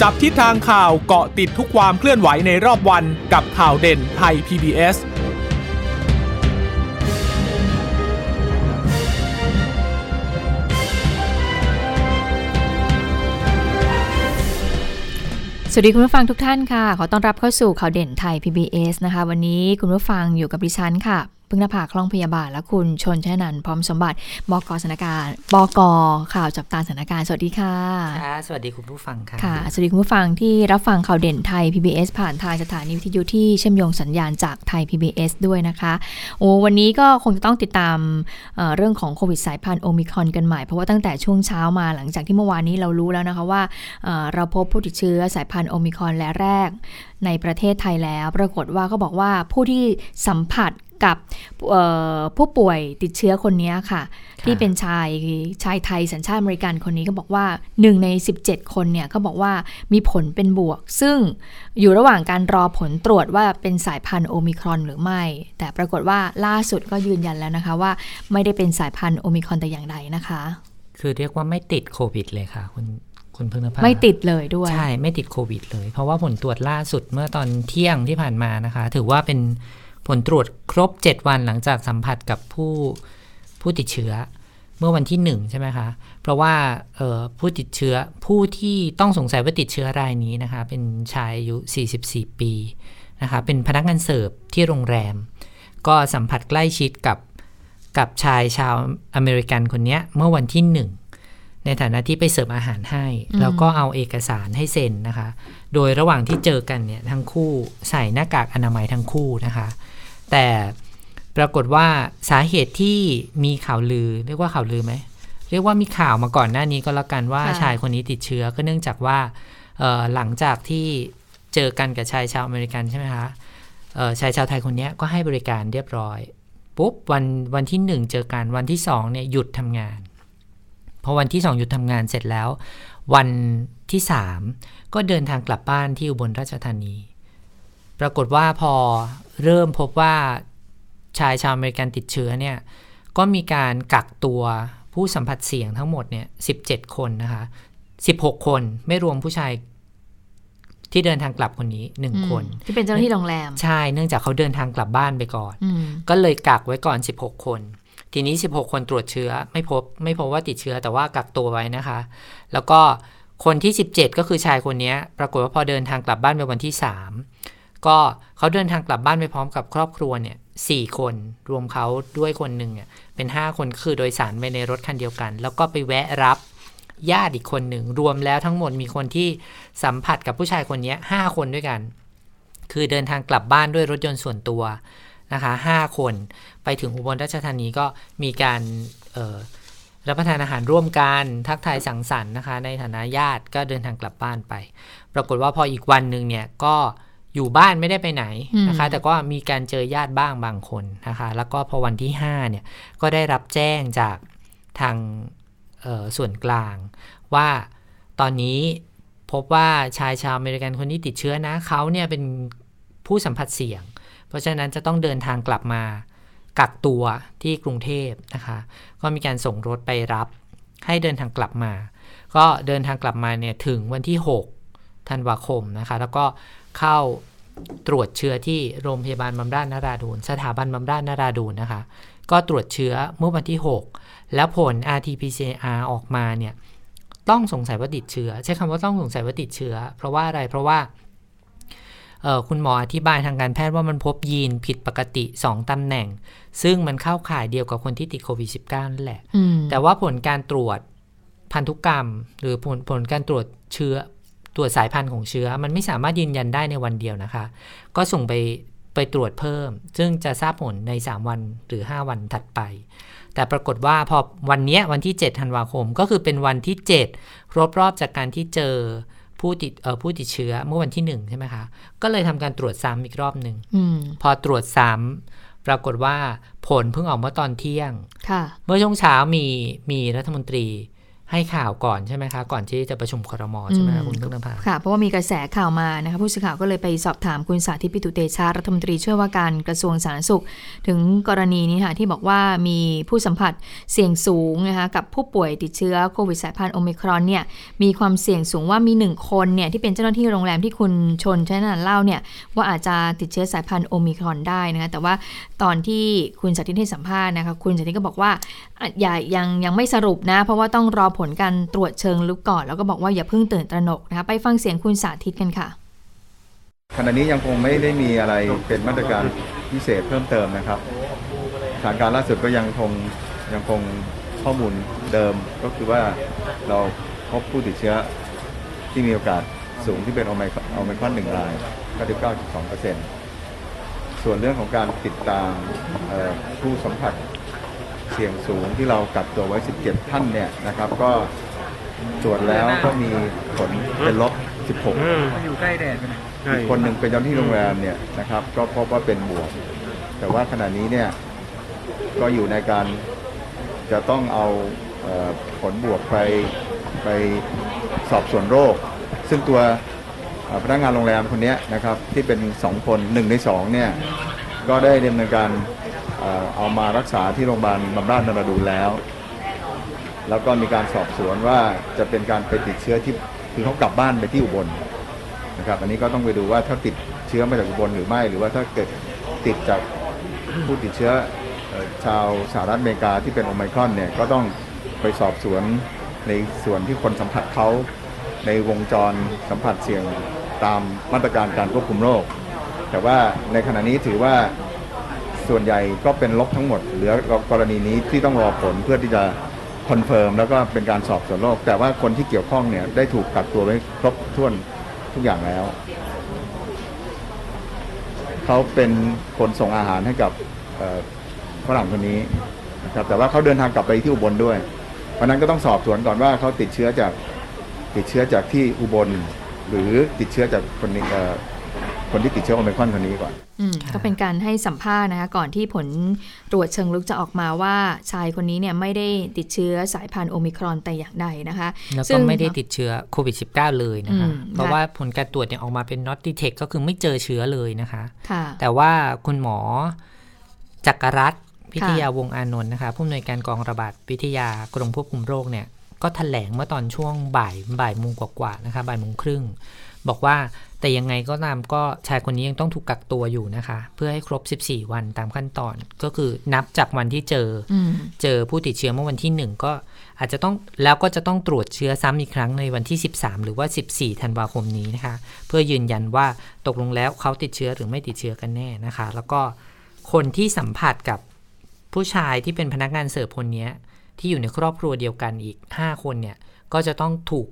จับทิศทางข่าวเกาะติดทุกความเคลื่อนไหวในรอบวันกับข่าวเด่นไทย PBSสวัสดีคุณผู้ฟังทุกท่านค่ะขอต้อนรับเข้าสู่ข่าวเด่นไทย PBS นะคะวันนี้คุณผู้ฟังอยู่กับดิฉันค่ะพึ่งนภาคล่องพยาบาลและคุณชนชนันท์พร้อมสมบัติบก.สถานการณ์บก.ข่าวจับตาสถานการณ์สวัสดีค่ะค่ะสวัสดีคุณผู้ฟังค่ะค่ะสวัสดีคุณผู้ฟังที่รับฟังข่าวเด่นไทย PBS ผ่านทางสถานีวิทยุที่เชื่อมโยงสัญญาณจากไทย PBS ด้วยนะคะโอ้วันนี้ก็คงจะต้องติดตามเรื่องของโควิดสายพันธุ์โอไมครอนกันใหม่เพราะว่าตั้งแต่ช่วงเช้ามาหลังจากที่เมื่อวานนี้เรารู้แล้วนะคะว่าเราพบผู้ติดเชื้อสายพันธุ์โอไมครอนรายแรกในประเทศไทยแล้วปรากฏว่าก็บอกว่าผู้ที่สัมผัสกับผู้ป่วยติดเชื้อคนนี้ค่ะที่เป็นชายไทยสัญชาติอเมริกันคนนี้ก็บอกว่า1ใน17คนเนี่ยก็บอกว่ามีผลเป็นบวกซึ่งอยู่ระหว่างการรอผลตรวจว่าเป็นสายพันธุ์โอไมครอนหรือไม่แต่ปรากฏว่าล่าสุดก็ยืนยันแล้วนะคะว่าไม่ได้เป็นสายพันธุ์โอไมครอนแต่อย่างใดนะคะคือเรียกว่าไม่ติดโควิดเลยค่ะคุณพึ่งนภาไม่ติดเลยด้วยใช่ไม่ติดโควิดเลยเพราะว่าผลตรวจล่าสุดเมื่อตอนเที่ยงที่ผ่านมานะคะถือว่าเป็นผลตรวจครบ7วันหลังจากสัมผัสกับผู้ติดเชื้อเมื่อวันที่1ใช่ไหมคะเพราะว่าผู้ติดเชื้อผู้ที่ต้องสงสัยว่าติดเชื้อรายนี้นะคะเป็นชายอายุ44ปีนะคะเป็นพนักงานเสิร์ฟที่โรงแรมก็สัมผัสใกล้ชิดกับชายชาวอเมริกันคนนี้เมื่อวันที่1ในฐานะที่ไปเสิร์ฟอาหารให้แล้วก็เอาเอกสารให้เซ็นนะคะโดยระหว่างที่เจอกันเนี่ยทั้งคู่ใส่หน้ากากอนามัยทั้งคู่นะคะแต่ปรากฏว่าสาเหตุที่มีข่าวลือเรียกว่าข่าวลือไหมเรียกว่ามีข่าวมาก่อนหน้านี้ก็แล้วกันว่าชายคนนี้ติดเชื้อก็เนื่องจากว่าหลังจากที่เจอกันกับชายชาวอเมริกันใช่ไหมคะชายชาวไทยคนนี้ก็ให้บริการเรียบร้อยปุ๊บวันที่1เจอกันวันที่2เนี่ยหยุดทำงานพอวันที่2หยุดทำงานเสร็จแล้ววันที่3ก็เดินทางกลับบ้านที่อุบลราชธานีปรากฏว่าพอเริ่มพบว่าชายชาวอเมริกันติดเชื้อเนี่ยก็มีการกักตัวผู้สัมผัสเสี่ยงทั้งหมดเนี่ย17คนนะคะ16คนไม่รวมผู้ชายที่เดินทางกลับคนนี้1คนที่เป็นเจ้าหน้าที่โรงแรมใช่เนื่องจากเขาเดินทางกลับบ้านไปก่อนก็เลยกักไว้ก่อน16คนทีนี้16คนตรวจเชื้อไม่พบว่าติดเชื้อแต่ว่ากักตัวไว้นะคะแล้วก็คนที่17ก็คือชายคนนี้ปรากฏว่าพอเดินทางกลับบ้านไปวันที่3ก็เขาเดินทางกลับบ้านไปพร้อมกับครอบครัวเนี่ย4คนรวมเขาด้วยคนหนึ่งเนี่ยเป็น5คนคือโดยสารไปในรถคันเดียวกันแล้วก็ไปแวะรับญาติอีกคนหนึ่งรวมแล้วทั้งหมดมีคนที่สัมผัสกับผู้ชายคนนี้5คนด้วยกันคือเดินทางกลับบ้านด้วยรถยนต์ส่วนตัวนะคะ5คนไปถึงอุบลราชธานีก็มีการรับประทานอาหารร่วมกันทักทายสังสรรค์นะคะในฐานะญาติก็เดินทางกลับบ้านไปปรากฏว่าพออีกวันนึงเนี่ยก็อยู่บ้านไม่ได้ไปไหนนะคะแต่ก็มีการเจอญาติบ้างบางคนนะคะแล้วก็พอวันที่5เนี่ยก็ได้รับแจ้งจากทางส่วนกลางว่าตอนนี้พบว่าชายชาวอเมริกันคนนี้ติดเชื้อนะเขาเนี่ยเป็นผู้สัมผัสเสี่ยงเพราะฉะนั้นจะต้องเดินทางกลับมากักตัวที่กรุงเทพนะคะก็มีการส่งรถไปรับให้เดินทางกลับมาก็เดินทางกลับมาเนี่ยถึงวันที่6ธันวาคมนะคะแล้วก็เข้าตรวจเชื้อที่โรงพยาบาลบำราศนราดูรสถาบันบำราศนราดูรนะคะก็ตรวจเชื้อเมื่อวันที่6แล้วผล RT-PCR ออกมาเนี่ยต้องสงสัยว่าติดเชื้อใช้คำว่าต้องสงสัยว่าติดเชื้อเพราะว่าอะไรเพราะว่าคุณหมออธิบายทางการแพทย์ว่ามันพบยีนผิดปกติ2ตำแหน่งซึ่งมันเข้าข่ายเดียวกับคนที่ติดโควิด -19 นั่นแหละแต่ว่าผลการตรวจพันธุกรรมหรือผลการตรวจเชื้อตรวจสายพันธุ์ของเชื้อมันไม่สามารถยืนยันได้ในวันเดียวนะคะก็ส่งไปตรวจเพิ่มซึ่งจะทราบผลใน3วันหรือ5วันถัดไปแต่ปรากฏว่าพอวันนี้วันที่7ธันวาคมก็คือเป็นวันที่7รอบๆจากการที่เจอผู้ติดเชื้อเมื่อวันที่1ใช่ไหมคะก็เลยทำการตรวจซ้ำอีกรอบหนึ่งพอตรวจซ้ำปรากฏว่าผลเพิ่งออกเมื่อตอนเที่ยงเมื่อช่วงเช้ามีรัฐมนตรี ให้ข่าวก่อนใช่ไหมคะก่อนที่จะประชุมครม.ใช่ไหมคุณตุ๊กตาภาค่ะเพราะว่ามีกระแสข่าวมานะคะผู้สื่อข่าวก็เลยไปสอบถามคุณสาธิตปิตุเตชะรัฐมนตรีช่วยว่าการกระทรวงสาธารณสุขถึงกรณีนี้ค่ะที่บอกว่ามีผู้สัมผัสเสี่ยงสูงนะคะกับผู้ป่วยติดเชื้อโควิดสายพันธุ์โอไมครอนเนี่ยมีความเสี่ยงสูงว่ามี1คนเนี่ยที่เป็นเจ้าหน้าที่โรงแรมที่คุณชนชนะเล่าเนี่ยว่าอาจจะติดเชื้อสายพันธุ์โอไมครอนได้นะคะแต่ว่าตอนที่คุณสาธิตให้สัมภาษณ์นะคะคุณสาธิตก็บอกว่ายังไม่สรุปนะเพราะว่าต้องรอผลการตรวจเชิงลึกก่อนแล้วก็บอกว่าอย่าเพิ่งตื่นตระหนกนะคะไปฟังเสียงคุณสาธิตกันค่ะขณะนี้ยังคงไม่ได้มีอะไรเป็นมาตรการพิเศษเพิ่มเติมนะครับสถานการณ์ล่าสุดก็ยังคงข้อมูลเดิมก็คือว่าเราพบผู้ติดเชื้อที่มีโอกาสสูงที่เป็นโอไมครอน1ราย 99.2% ส่วนเรื่องของการติดตามผู้สัมผัสเสี่ยงสูงที่เรากักตัวไว้17ท่านเนี่ยนะครับก็ตรวจแล้วก็มีผลเป็นลบ16อยู่ใกล้แดดอีกคนหนึ่งเป็นเจ้าหน้าที่โรงแรมเนี่ยนะครับก็พบว่าเป็นบวกแต่ว่าขณะนี้เนี่ยก็อยู่ในการจะต้องเอาผลบวกไปสอบสวนโรคซึ่งตัวพนักงานโรงแรมคนนี้นะครับที่เป็น2คน1ใน2เนี่ยก็ได้ดำเนินการเอามารักษาที่โรงพยาบาลบำราศนราดูนแล้วก็มีการสอบสวนว่าจะเป็นการไปติดเชื้อที่คือเขากลับบ้านไปที่อุบล นะครับอันนี้ก็ต้องไปดูว่าถ้าติดเชื้อมาจากอุบลหรือไม่หรือว่าถ้าเกิดติดจากผู้ติดเชื้อชาวสหรัฐอเมริกาที่เป็นโอไมครอนเนี่ยก็ต้องไปสอบสวนในส่วนที่คนสัมผัสเขาในวงจรสัมผัสเสี่ยงตามมาตรการการควบคุมโรคแต่ว่าในขณะนี้ถือว่าส่วนใหญ่ก็เป็นลบทั้งหมดเหลือกรณีนี้ที่ต้องรอผลเพื่อที่จะคอนเฟิร์มแล้วก็เป็นการสอบสวนโรคแต่ว่าคนที่เกี่ยวข้องเนี่ยได้ถูกกักตัวไว้ครบถ้วนทุกอย่างแล้วเขาเป็นคนส่งอาหารให้กับฝรั่งคนนี้นะครับแต่ว่าเขาเดินทางกลับไปที่อุบลด้วยเพราะนั้นก็ต้องสอบสวนก่อนว่าเขาติดเชื้อจากที่อุบลหรือติดเชื้อจากคนที่ติดเชื้อโอไมครอนคนนี้ก่อนก็เป็นการให้สัมภาษณ์นะคะก่อนที่ผลตรวจเชิงลึกจะออกมาว่าชายคนนี้เนี่ยไม่ได้ติดเชื้อสายพันธุ์โอไมครอนแต่อย่างใดนะคะแล้วก็ไม่ได้ติดเชื้อโควิด -19 เลยนะคะเพราะว่าผลการตรวจเนี่ยออกมาเป็น not detect ก็คือไม่เจอเชื้อเลยนะคะแต่ว่าคุณหมอจักรรัตน์พิทยาวงศ์อานนท์นะคะผู้อำนวยการกองระบาดวิทยากรมควบคุมโรคเนี่ยก็แถลงเมื่อตอนช่วงบ่ายโมงกว่าๆนะคะบ่ายโมงครึ่งบอกว่าแต่ยังไงก็ตามก็ชายคนนี้ยังต้องถูกกักตัวอยู่นะคะเพื่อให้ครบ14วันตามขั้นตอนก็คือนับจากวันที่เจอผู้ติดเชื้อเมื่อวันที่1ก็อาจจะต้องแล้วก็จะต้องตรวจเชื้อซ้ำอีกครั้งในวันที่13หรือว่า14ธันวาคมนี้นะคะเพื่อยืนยันว่าตกลงแล้วเขาติดเชื้อหรือไม่ติดเชื้อกันแน่นะคะแล้วก็คนที่สัมผัสกับผู้ชายที่เป็นพนักงานเสิร์ฟคนนี้ที่อยู่ในครอบครัวเดียวกันอีก5คนเนี่ยก็จะต้องถูก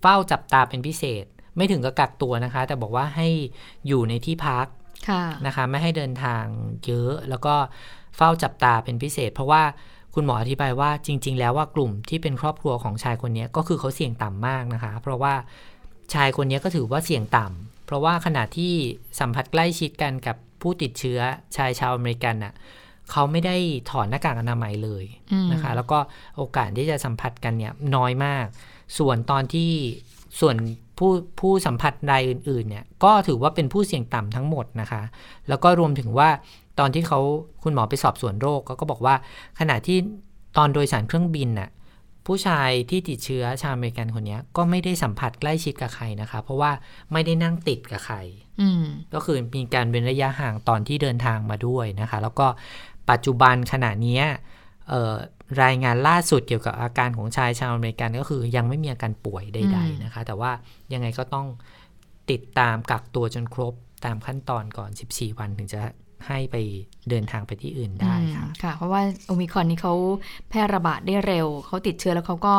เฝ้าจับตาเป็นพิเศษไม่ถึงกับกักตัวนะคะแต่บอกว่าให้อยู่ในที่พักนะคะไม่ให้เดินทางเยอะแล้วก็เฝ้าจับตาเป็นพิเศษเพราะว่าคุณหมออธิบายว่าจริงๆแล้วว่ากลุ่มที่เป็นครอบครัวของชายคนนี้ก็คือเขาเสี่ยงต่ำมากนะคะเพราะว่าชายคนนี้ก็ถือว่าเสี่ยงต่ำเพราะว่าขณะที่สัมผัสใกล้ชิดกันกับผู้ติดเชื้อชายชาวอเมริกันน่ะเขาไม่ได้ถอดหน้ากากอนามัยเลยนะคะแล้วก็โอกาสที่จะสัมผัสกันเนี่ยน้อยมากส่วนผู้สัมผัสรายอื่นๆเนี่ยก็ถือว่าเป็นผู้เสี่ยงต่ำทั้งหมดนะคะแล้วก็รวมถึงว่าตอนที่คุณหมอไปสอบสวนโรคก็บอกว่าขณะที่ตอนโดยสารเครื่องบินน่ะผู้ชายที่ติดเชื้อชาวอเมริกันคนนี้ก็ไม่ได้สัมผัสใกล้ชิดกับใครนะคะเพราะว่าไม่ได้นั่งติดกับใครก็คือมีการเว้นระยะห่างตอนที่เดินทางมาด้วยนะคะแล้วก็ปัจจุบันขณะนี้รายงานล่าสุดเกี่ยวกับอาการของชายชาวอเมริกันก็คือยังไม่มีอาการป่วยใดๆนะคะแต่ว่ายังไงก็ต้องติดตามกักตัวจนครบตามขั้นตอนก่อน14วันถึงจะให้ไปเดินทางไปที่อื่นได้ค่ะค่ะเพราะว่าโอไมครอนนี้เขาแพร่ระบาดได้เร็วเขาติดเชื้อแล้วเขาก็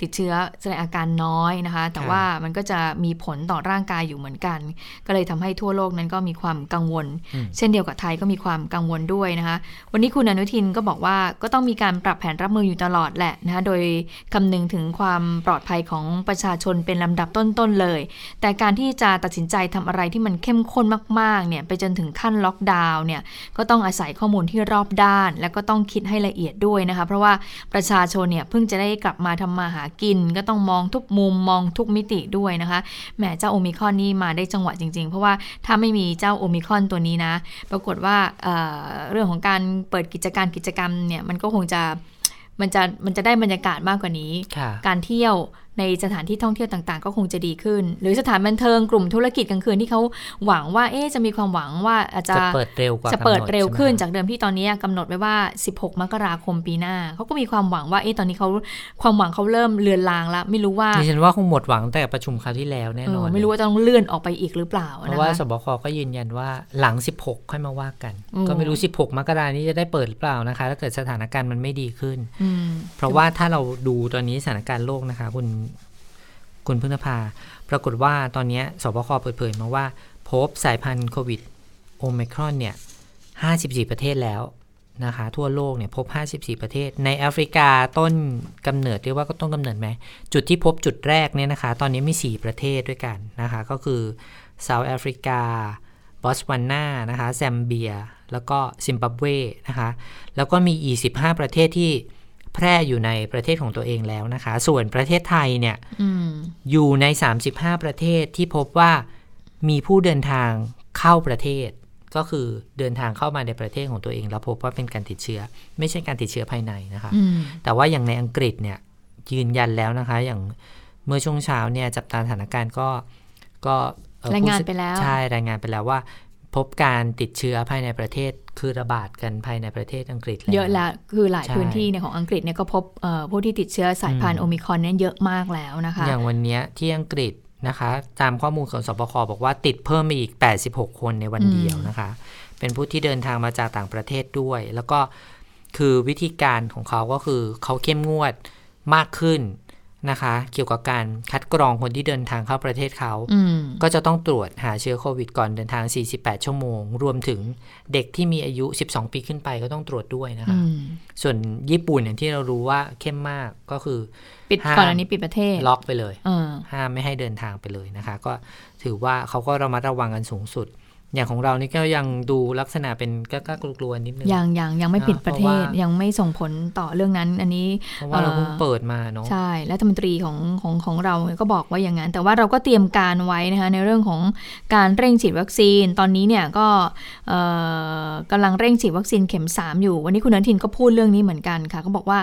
ติดเชื้อแสดงอาการน้อยนะคะแต่ว่ามันก็จะมีผลต่อร่างกายอยู่เหมือนกันก็เลยทำให้ทั่วโลกนั้นก็มีความกังวลเช่นเดียวกับไทยก็มีความกังวลด้วยนะคะวันนี้คุณอนุทินก็บอกว่าก็ต้องมีการปรับแผนรับมืออยู่ตลอดแหละนะคะโดยคำนึงถึงความปลอดภัยของประชาชนเป็นลำดับต้นๆเลยแต่การที่จะตัดสินใจทำอะไรที่มันเข้มข้นมากๆเนี่ยไปจนถึงขั้นล็อกดาว าวเนี่ยก็ต้องอาศัยข้อมูลที่รอบด้านแล้วก็ต้องคิดให้ละเอียดด้วยนะคะเพราะว่าประชาชนเนี่ยเพิ่งจะได้กลับมาทำมาหากินก็ต้องมองทุกมุมมองทุกมิติด้วยนะคะแหมเจ้าโอมิครอนนี่มาได้จังหวะจริงๆเพราะว่าถ้าไม่มีเจ้าโอมิครอนตัวนี้นะปรากฏว่าเรื่องของการเปิดกิจกรรมเนี่ยมันก็คงจะมันจะได้บรรยากาศมากกว่านี้การเที่ยวในสถานที่ท่องเที่ยวต่างๆก็คงจะดีขึ้นหรือสถานบันเทิงกลุ่มธุรกิจกลางคืนที่เขาหวังว่าจะมีความหวังว่าอาจจะเปิดเร็วกว่าจะเปิดเร็วขึ้นจากเดิมที่ตอนนี้กำหนดไว้ว่า16มกราคมปีหน้าเขาก็มีความหวังว่าตอนนี้เขาความหวังเขาเริ่มเลือนลางแล้วไม่รู้ว่าดิฉันว่าคงหมดหวังแต่ประชุมคราวที่แล้วแน่นอนไม่รู้ว่าต้องเลื่อนออกไปอีกหรือเปล่าเพราะว่าสบคก็ยืนยันว่าหลัง16ค่อยมาว่ากันก็ไม่รู้16มกราคมนี้จะได้เปิดหรือเปล่านะคะถ้าเกิดสถานการณ์มันไม่ดีขึ้นเพราะว่าถ้าเราดูตอนนี้สถานการณ์โลกนะคะคุณพึ่งนภาปรากฏว่าตอนนี้สบคเปิดเผยมาว่าพบสายพันธุ์โควิดโอไมครอนเนี่ย54ประเทศแล้วนะคะทั่วโลกเนี่ยพบ54ประเทศในแอฟริกาต้นกำเนิดเรียกว่าก็ต้นกำเนิดไหมจุดที่พบจุดแรกเนี่ยนะคะตอนนี้มี4ประเทศด้วยกันนะคะก็คือ South Africa Botswana นะคะแซมเบียแล้วก็ซิมบับเวนะคะแล้วก็มีอีก15ประเทศที่แพร่อยู่ในประเทศของตัวเองแล้วนะคะส่วนประเทศไทยเนี่ย อยู่ใน35ประเทศที่พบว่ามีผู้เดินทางเข้าประเทศก็คือเดินทางเข้ามาในประเทศของตัวเองแล้วพบว่าเป็นการติดเชื้อไม่ใช่การติดเชื้อภายในนะคะแต่ว่าอย่างในอังกฤษเนี่ยยืนยันแล้วนะคะอย่างเมื่อช่วงเช้าเนี่ยจับตาสถานการณ์ก็รายงานไปแล้วใช่รายงานไปแล้วว่าพบการติดเชื้อภายในประเทศคือระบาดกันภายในประเทศอังกฤษเยอะแล้วคือหลายพื้นที่เนี่ยของอังกฤษเนี่ยก็พบผู้ที่ติดเชื้อสายพันธุ์โอไมครอนเนี่ยเยอะมากแล้วนะคะอย่างวันนี้ที่อังกฤษนะคะตามข้อมูลของสบคบอกว่าติดเพิ่มอีก86คนในวันเดียวนะคะเป็นผู้ที่เดินทางมาจากต่างประเทศด้วยแล้วก็คือวิธีการของเขาก็คือเขาเข้มงวดมากขึ้นนะคะเกี่ยวกับการคัดกรองคนที่เดินทางเข้าประเทศเขาก็จะต้องตรวจหาเชื้อโควิดก่อนเดินทาง48ชั่วโมงรวมถึงเด็กที่มีอายุ12ปีขึ้นไปก็ต้องตรวจด้วยนะคะส่วนญี่ปุ่นอย่างที่เรารู้ว่าเข้มมากก็คือปิดก่อนอันนี้ปิดประเทศล็อกไปเลยห้ามไม่ให้เดินทางไปเลยนะคะก็ถือว่าเขาก็ระมัดระวังกันสูงสุดอย่างของเรานี่ก็ยังดูลักษณะเป็นก็กลัวนิดนึงยังไม่ปิดประเทศยังไม่ส่งผลต่อเรื่องนั้นอันนี้เพราะว่าเราเพิ่งเปิดมาเนาะใช่และรัฐมนตรีของเราก็บอกว่าอย่างนั้นแต่ว่าเราก็เตรียมการไว้นะคะในเรื่องของการเร่งฉีดวัคซีนตอนนี้เนี่ยก็กำลังเร่งฉีดวัคซีนเข็ม3อยู่วันนี้คุณอนุทินก็พูดเรื่องนี้เหมือนกันค่ะก็บอกว่า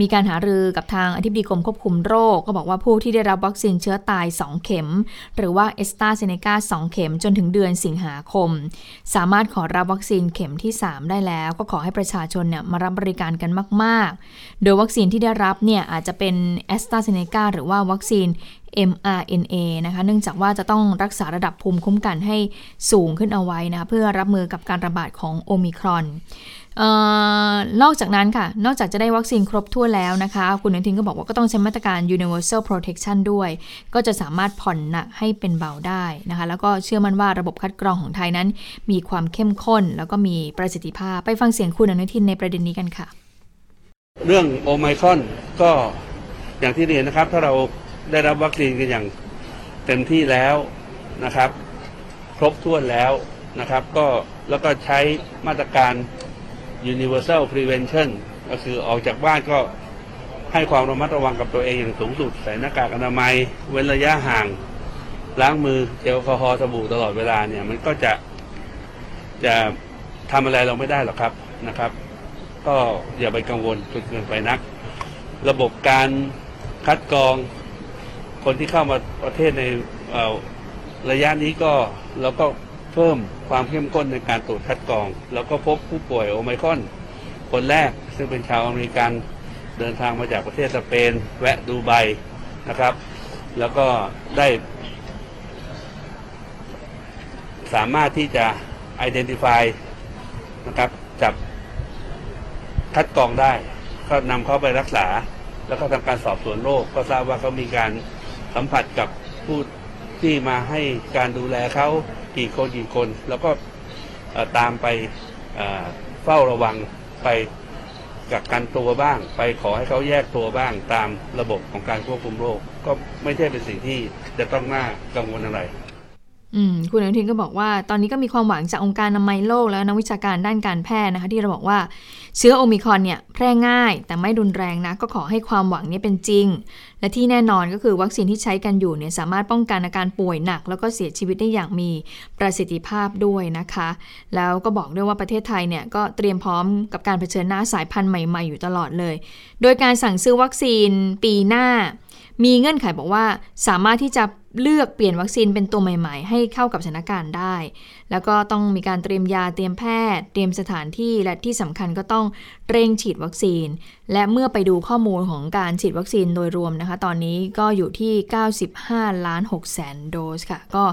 มีการหารือกับทางอธิบดีกรมควบคุมโรคก็บอกว่าผู้ที่ได้รับวัคซีนเชื้อตาย2เข็มหรือว่า AstraZeneca 2เข็มจนถึงเดือนสิงหาคมสามารถขอรับวัคซีนเข็มที่3ได้แล้วก็ขอให้ประชาชนเนี่ยมารับบริการกันมากๆโดยวัคซีนที่ได้รับเนี่ยอาจจะเป็น AstraZeneca หรือว่าวัคซีน mRNA นะคะเนื่องจากว่าจะต้องรักษาระดับภูมิคุ้มกันให้สูงขึ้นเอาไว้นะคะเพื่อรับมือกับการระบาดของโอไมครอนนอกจากนั้นค่ะนอกจากจะได้วัคซีนครบทั่วแล้วนะคะคุณอนุทินก็บอกว่าก็ต้องใช้มาตรการ Universal Protection ด้วยก็จะสามารถผ่อนหนักให้เป็นเบาได้นะคะแล้วก็เชื่อมั่นว่าระบบคัดกรองของไทยนั้นมีความเข้มข้นแล้วก็มีประสิทธิภาพไปฟังเสียงคุณอนุทินในประเด็นนี้กันค่ะเรื่องโอไมครอนก็อย่างที่เรียนนะครับถ้าเราได้รับวัคซีนกันอย่างเต็มที่แล้วนะครับครบถ้วนแล้วนะครับก็แล้วก็ใช้มาตรการUniversal Prevention ก็คือออกจากบ้านก็ให้ความระมัดระวังกับตัวเองอย่างสูงสุดใส่หน้ากากอนามัยเว้นระยะห่างล้างมือเจลแอลกอฮอล์สบู่ตลอดเวลาเนี่ยมันก็จะทำอะไรเราไม่ได้หรอกครับนะครับก็อย่าไปกังวลจนเกินไปนักระบบการคัดกรองคนที่เข้ามาประเทศในระยะนี้ก็แล้วก็เพิ่มความเข้มข้นในการตรวจคัดกรองแล้วก็พบผู้ป่วยโอไมครอนคนแรกซึ่งเป็นชาวอเมริกันเดินทางมาจากประเทศสเปนแวะดูไบนะครับแล้วก็ได้สามารถที่จะ identify นะครับจับคัดกรองได้ก็นำเขาไปรักษาแล้วก็ทำการสอบสวนโรคก็ทราบว่าเขามีการสัมผัสกับผู้ที่มาให้การดูแลเขากี่คนแล้วก็ตามไปเฝ้าระวังไปกักกันตัวบ้างไปขอให้เขาแยกตัวบ้างตามระบบของการควบคุมโรคก็ไม่ใช่เป็นสิ่งที่จะต้องน่ากังวลอะไร คุณอนุทินก็บอกว่าตอนนี้ก็มีความหวังจากองค์การอนามัยโลกแล้วนักวิชาการด้านการแพทย์นะคะที่เราบอกว่าเชื้อโอมิครอนเนี่ยแพร่ง่ายแต่ไม่รุนแรงนะก็ขอให้ความหวังนี้เป็นจริงและที่แน่นอนก็คือวัคซีนที่ใช้กันอยู่เนี่ยสามารถป้องกันอาการป่วยหนักแล้วก็เสียชีวิตได้อย่างมีประสิทธิภาพด้วยนะคะแล้วก็บอกด้วยว่าประเทศไทยเนี่ยก็เตรียมพร้อมกับการเผชิญหน้าสายพันธุ์ใหม่ๆอยู่ตลอดเลยโดยการสั่งซื้อวัคซีนปีหน้ามีเงื่อนไขบอกว่าสามารถที่จะเลือกเปลี่ยนวัคซีนเป็นตัวใหม่ๆให้เข้ากับสถานการณ์ได้แล้วก็ต้องมีการเตรียมยาเตรียมแพทย์เตรียมสถานที่และที่สำคัญก็ต้องเร่งฉีดวัคซีนและเมื่อไปดูข้อมูลของการฉีดวัคซีนโดยรวมนะคะตอนนี้ก็อยู่ที่95.6 ล้านโดสค่ะก็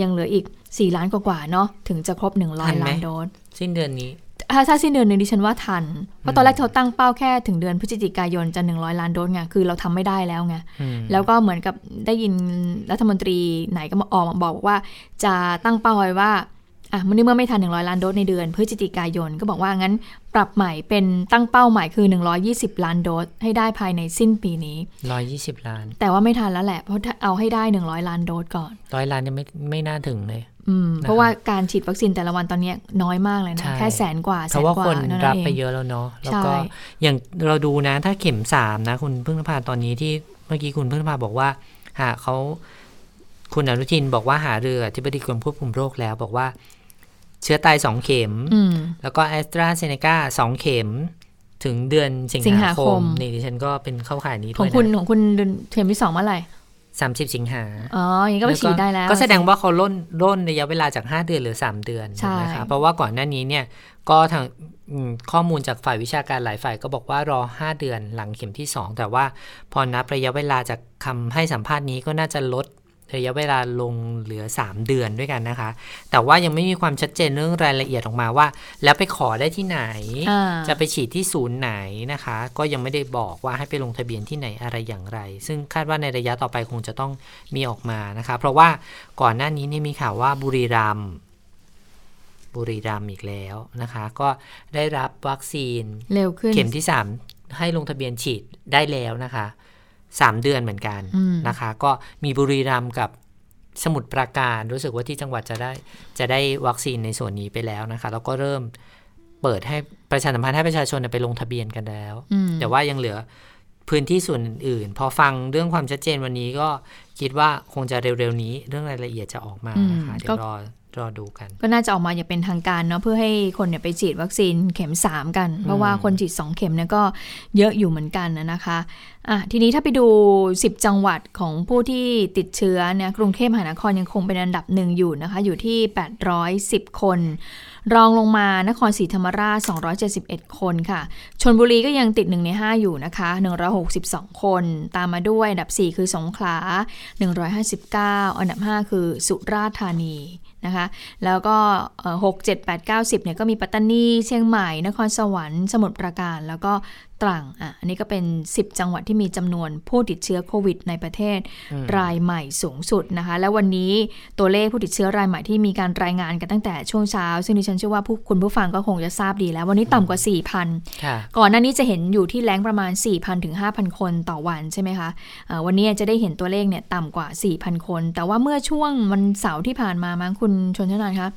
ยังเหลืออีก4 ล้านกว่าๆเนาะถึงจะครบ100 ล้านโดสสิ้นเดือนนี้ถ้าสิ้นเดือนนึงดิฉันว่าทันเพราะตอนแรกเขาตั้งเป้าแค่ถึงเดือนพฤศจิกายนจะ100 ล้านโดสไงคือเราทำไม่ได้แล้วไงแล้วก็เหมือนกับได้ยินรัฐมนตรีไหนก็มาออกมาบอกว่าจะตั้งเป้าไว้ว่าอ่ะเมื่อไม่ทัน100 ล้านโดสในเดือนพฤศจิกายนก็บอกว่างั้นปรับใหม่เป็นตั้งเป้าใหม่คือ120 ล้านโดสให้ได้ภายในสิ้นปีนี้120 ล้านแต่ว่าไม่ทันแล้วแหละเพราะเอาให้ได้100 ล้านโดสก่อน100 ล้านยังไม่น่าถึงเลยเพราะว่าการฉีดวัคซีนแต่ละวันตอนนี้น้อยมากเลยนะแค่100,000 กว่าเพราะว่าคนรับไปเยอะแล้วเนาะแล้วก็อย่างเราดูนะถ้าเข็ม3นะคุณพึ่งพาตอนนี้ที่เมื่อกี้คุณพึ่งพาบอกว่าหาเขาคุณอนุทินบอกว่าหาเรือที่อธิบดีกรมควบคุมโรคแล้วบอกว่าเชื้อตาย2 เข็มแล้วก็ AstraZeneca 2 เข็มถึงเดือนสิงหาคมนี่ดิฉันก็เป็นเข้าข่ายนี้ด้วยของคุณเข็มที่2เมื่อไหร่30 สิงหาอ๋ออย่างนี้ก็ไปฉีดได้แล้วก็แสดงว่าเขาล่นระยะเวลาจาก5 เดือนหรือ3 เดือนนะคะเพราะว่าก่อนหน้านี้เนี่ยก็ทางข้อมูลจากฝ่ายวิชาการหลายฝ่ายก็บอกว่ารอ5 เดือนหลังเข็มที่2แต่ว่าพอนับระยะเวลาจากคำให้สัมภาษณ์นี้ก็น่าจะลดระยะเวลาลงเหลือ3 เดือนด้วยกันนะคะแต่ว่ายังไม่มีความชัดเจนเรื่องรายละเอียดออกมาว่าแล้วไปขอได้ที่ไหนจะไปฉีดที่ศูนย์ไหนนะคะก็ยังไม่ได้บอกว่าให้ไปลงทะเบียนที่ไหนอะไรอย่างไรซึ่งคาดว่าในระยะต่อไปคงจะต้องมีออกมานะคะเพราะว่าก่อนหน้านี้นี่มีข่าวว่าบุรีรัมย์อีกแล้วนะคะก็ได้รับวัคซีนเร็วขึ้นเข็มที่3ให้ลงทะเบียนฉีดได้แล้วนะคะ3 เดือนเหมือนกันนะคะก็มีบุรีรัมย์กับสมุทรปราการรู้สึกว่าที่จังหวัดจะได้วัคซีนในส่วนนี้ไปแล้วนะคะแล้วก็เริ่มเปิดให้ประชาสัมพันธ์ให้ประชาชนไปลงทะเบียนกันแล้วแต่ว่ายังเหลือพื้นที่ส่วนอื่นพอฟังเรื่องความชัดเจนวันนี้ก็คิดว่าคงจะเร็วๆนี้เรื่องรายละเอียดจะออกมานะคะเดี๋ยวรอดูกันก็น่าจะออกมาอย่างเป็นทางการเนาะเพื่อให้คนเนี่ยไปฉีดวัคซีนเข็ม3กันเพราะว่าคนฉีด2 เข็มเนี่ยก็เยอะอยู่เหมือนกันนะคะอ่ะทีนี้ถ้าไปดู10จังหวัดของผู้ที่ติดเชื้อเนี่ยกรุงเทพมหานครยังคงเป็นอันดับ1อยู่นะคะอยู่ที่810 คนรองลงมานครศรีธรรมราช271 คนค่ะชลบุรีก็ยังติด1 ใน 5อยู่นะคะ162 คนตามมาด้วยอันดับ4คือสงขลา159อันดับ5คือสุราษฎร์ธานีนะคะแล้วก็6, 7, 8, 9, 10เนี่ยก็มีปัตตานีเชียงใหม่นครสวรรค์สมุทรปราการแล้วก็ตรังอันนี้ก็เป็น10จังหวัดที่มีจำนวนผู้ติดเชื้อโควิดในประเทศรายใหม่สูงสุดนะคะแล้ววันนี้ตัวเลขผู้ติดเชื้อรายใหม่ที่มีการรายงานกันตั้งแต่ช่วงเช้าซึ่งดิฉันเชื่อว่าคุณผู้ฟังก็คงจะทราบดีแล้ววันนี้ต่ำกว่า 4,000 ก่อนหน้านี้จะเห็นอยู่ที่แรงประมาณ 4,000 ถึง 5,000 คนต่อวันใช่ไหมคะวันนี้จะได้เห็นตัวเลขเนี่ยต่ำกว่า 4,000 คนแต่ว่าเมื่อช่วงวันเสาร์ที่ผ่านมามั้งคุณชนชนานคะ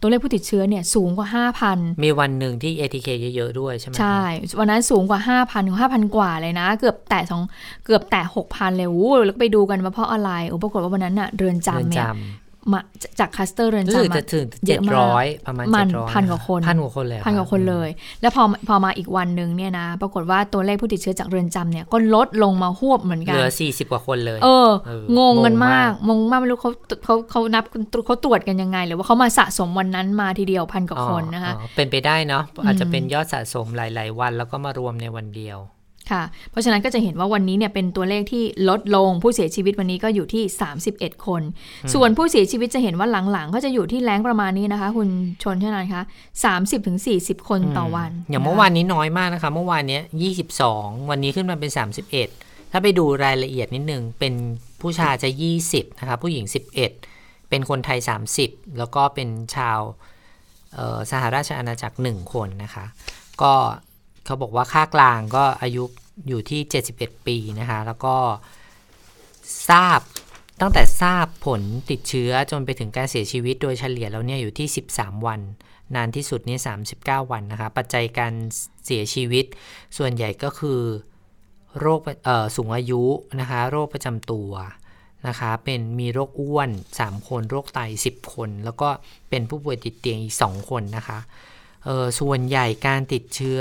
ตัวเลขผู้ติดเชื้อเนี่ยสูงกว่า 5,000 มีวันนึงที่ ATK เยอะๆด้วยใช่มั้ยใช่วันนั้นสูงกว่า5,000 กว่าเลยนะเกือบแตะ 6,000 เลยแล้วไปดูกันว่าเพราะอะไรปรากฏว่าวันนั้นน่ะเรือนจำเนี่ยจากคลัสเตอร์เรือนจำมาเยอะมากประมาณ700 1,000 กว่าคนเลยแล้วพอมาอีกวันนึงเนี่ยนะปรากฏว่าตัวเลขผู้ติดเชื้อจากเรือนจำเนี่ยก็ลดลงมาฮวบเหมือนกันเหลือ40 กว่าคนเลยงงกันมากไม่รู้เขานับเขาตรวจกันยังไงหรือว่าเขามาสะสมวันนั้นมาทีเดียว1,000 กว่าคนนะคะเป็นไปได้เนาะอาจจะเป็นยอดสะสมหลายๆวันแล้วก็มารวมในวันเดียวค่ะเพราะฉะนั้นก็จะเห็นว่าวันนี้เนี่ยเป็นตัวเลขที่ลดลงผู้เสียชีวิตวันนี้ก็อยู่ที่31 คนส่วนผู้เสียชีวิตจะเห็นว่าหลังๆก็จะอยู่ที่แรงประมาณนี้นะคะคุณชนชนานคะ 30-40 คนต่อวันอย่างเมื่อวานนี้น้อยมากนะคะเมื่อวานนี้22วันนี้ขึ้นมาเป็น31ถ้าไปดูรายละเอียดนิดนึงเป็นผู้ชายจะ20นะคะผู้หญิง11เป็นคนไทย30แล้วก็เป็นชาวสหราชอาณาจักร1 คนนะคะก็เขาบอกว่าค่ากลางก็อายุอยู่ที่71 ปีนะคะแล้วก็ทราบ ตั้งแต่ทราบผลติดเชื้อจนไปถึงการเสียชีวิตโดยเฉลี่ยแล้วเนี่ยอยู่ที่13วันนานที่สุดนี่39วันนะคะปัจจัยการเสียชีวิตส่วนใหญ่ก็คือโรคสูงอายุนะคะโรคประจำตัวนะคะเป็นมีโรคอ้วน3คนโรคไต10คนแล้วก็เป็นผู้ป่วยติดเตียงอีก2คนนะคะส่วนใหญ่การติดเชื้อ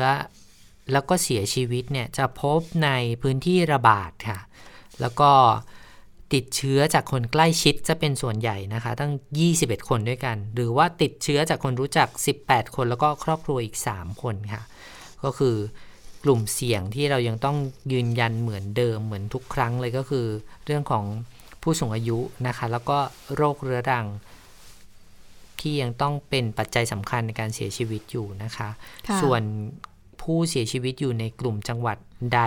แล้วก็เสียชีวิตเนี่ยจะพบในพื้นที่ระบาดค่ะแล้วก็ติดเชื้อจากคนใกล้ชิดจะเป็นส่วนใหญ่นะคะตั้ง21คนด้วยกันหรือว่าติดเชื้อจากคนรู้จัก18คนแล้วก็ครอบครัวอีก3คนค่ะก็คือกลุ่มเสี่ยงที่เรายังต้องยืนยันเหมือนเดิมเหมือนทุกครั้งเลยก็คือเรื่องของผู้สูงอายุนะคะแล้วก็โรคเรื้อรังที่ยังต้องเป็นปัจจัยสำคัญในการเสียชีวิตอยู่นะคะส่วนผู้เสียชีวิตอยู่ในกลุ่มจังหวัดใด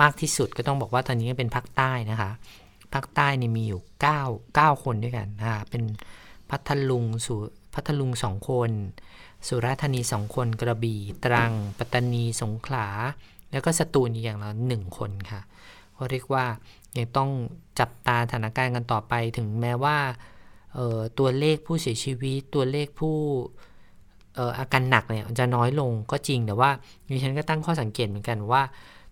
มากที่สุดก็ต้องบอกว่าตอนนี้เป็นภาคใต้นะคะภาคใต้นี่มีอยู่9คนด้วยกันนะคะเป็นพัทลุง2คนสุราษฎร์ธานี2คนกระบี่ตรังปัตตานีสงขลาแล้วก็สตูลอย่างละ1คนค่ะก็เรียกว่ายังต้องจับตาสถานการณ์กันต่อไปถึงแม้ว่าตัวเลขผู้เสียชีวิตตัวเลขผู้อาการหนักเนี่ยจะน้อยลงก็จริงแต่ว่าดิฉันก็ตั้งข้อสังเกตเหมือนกันว่า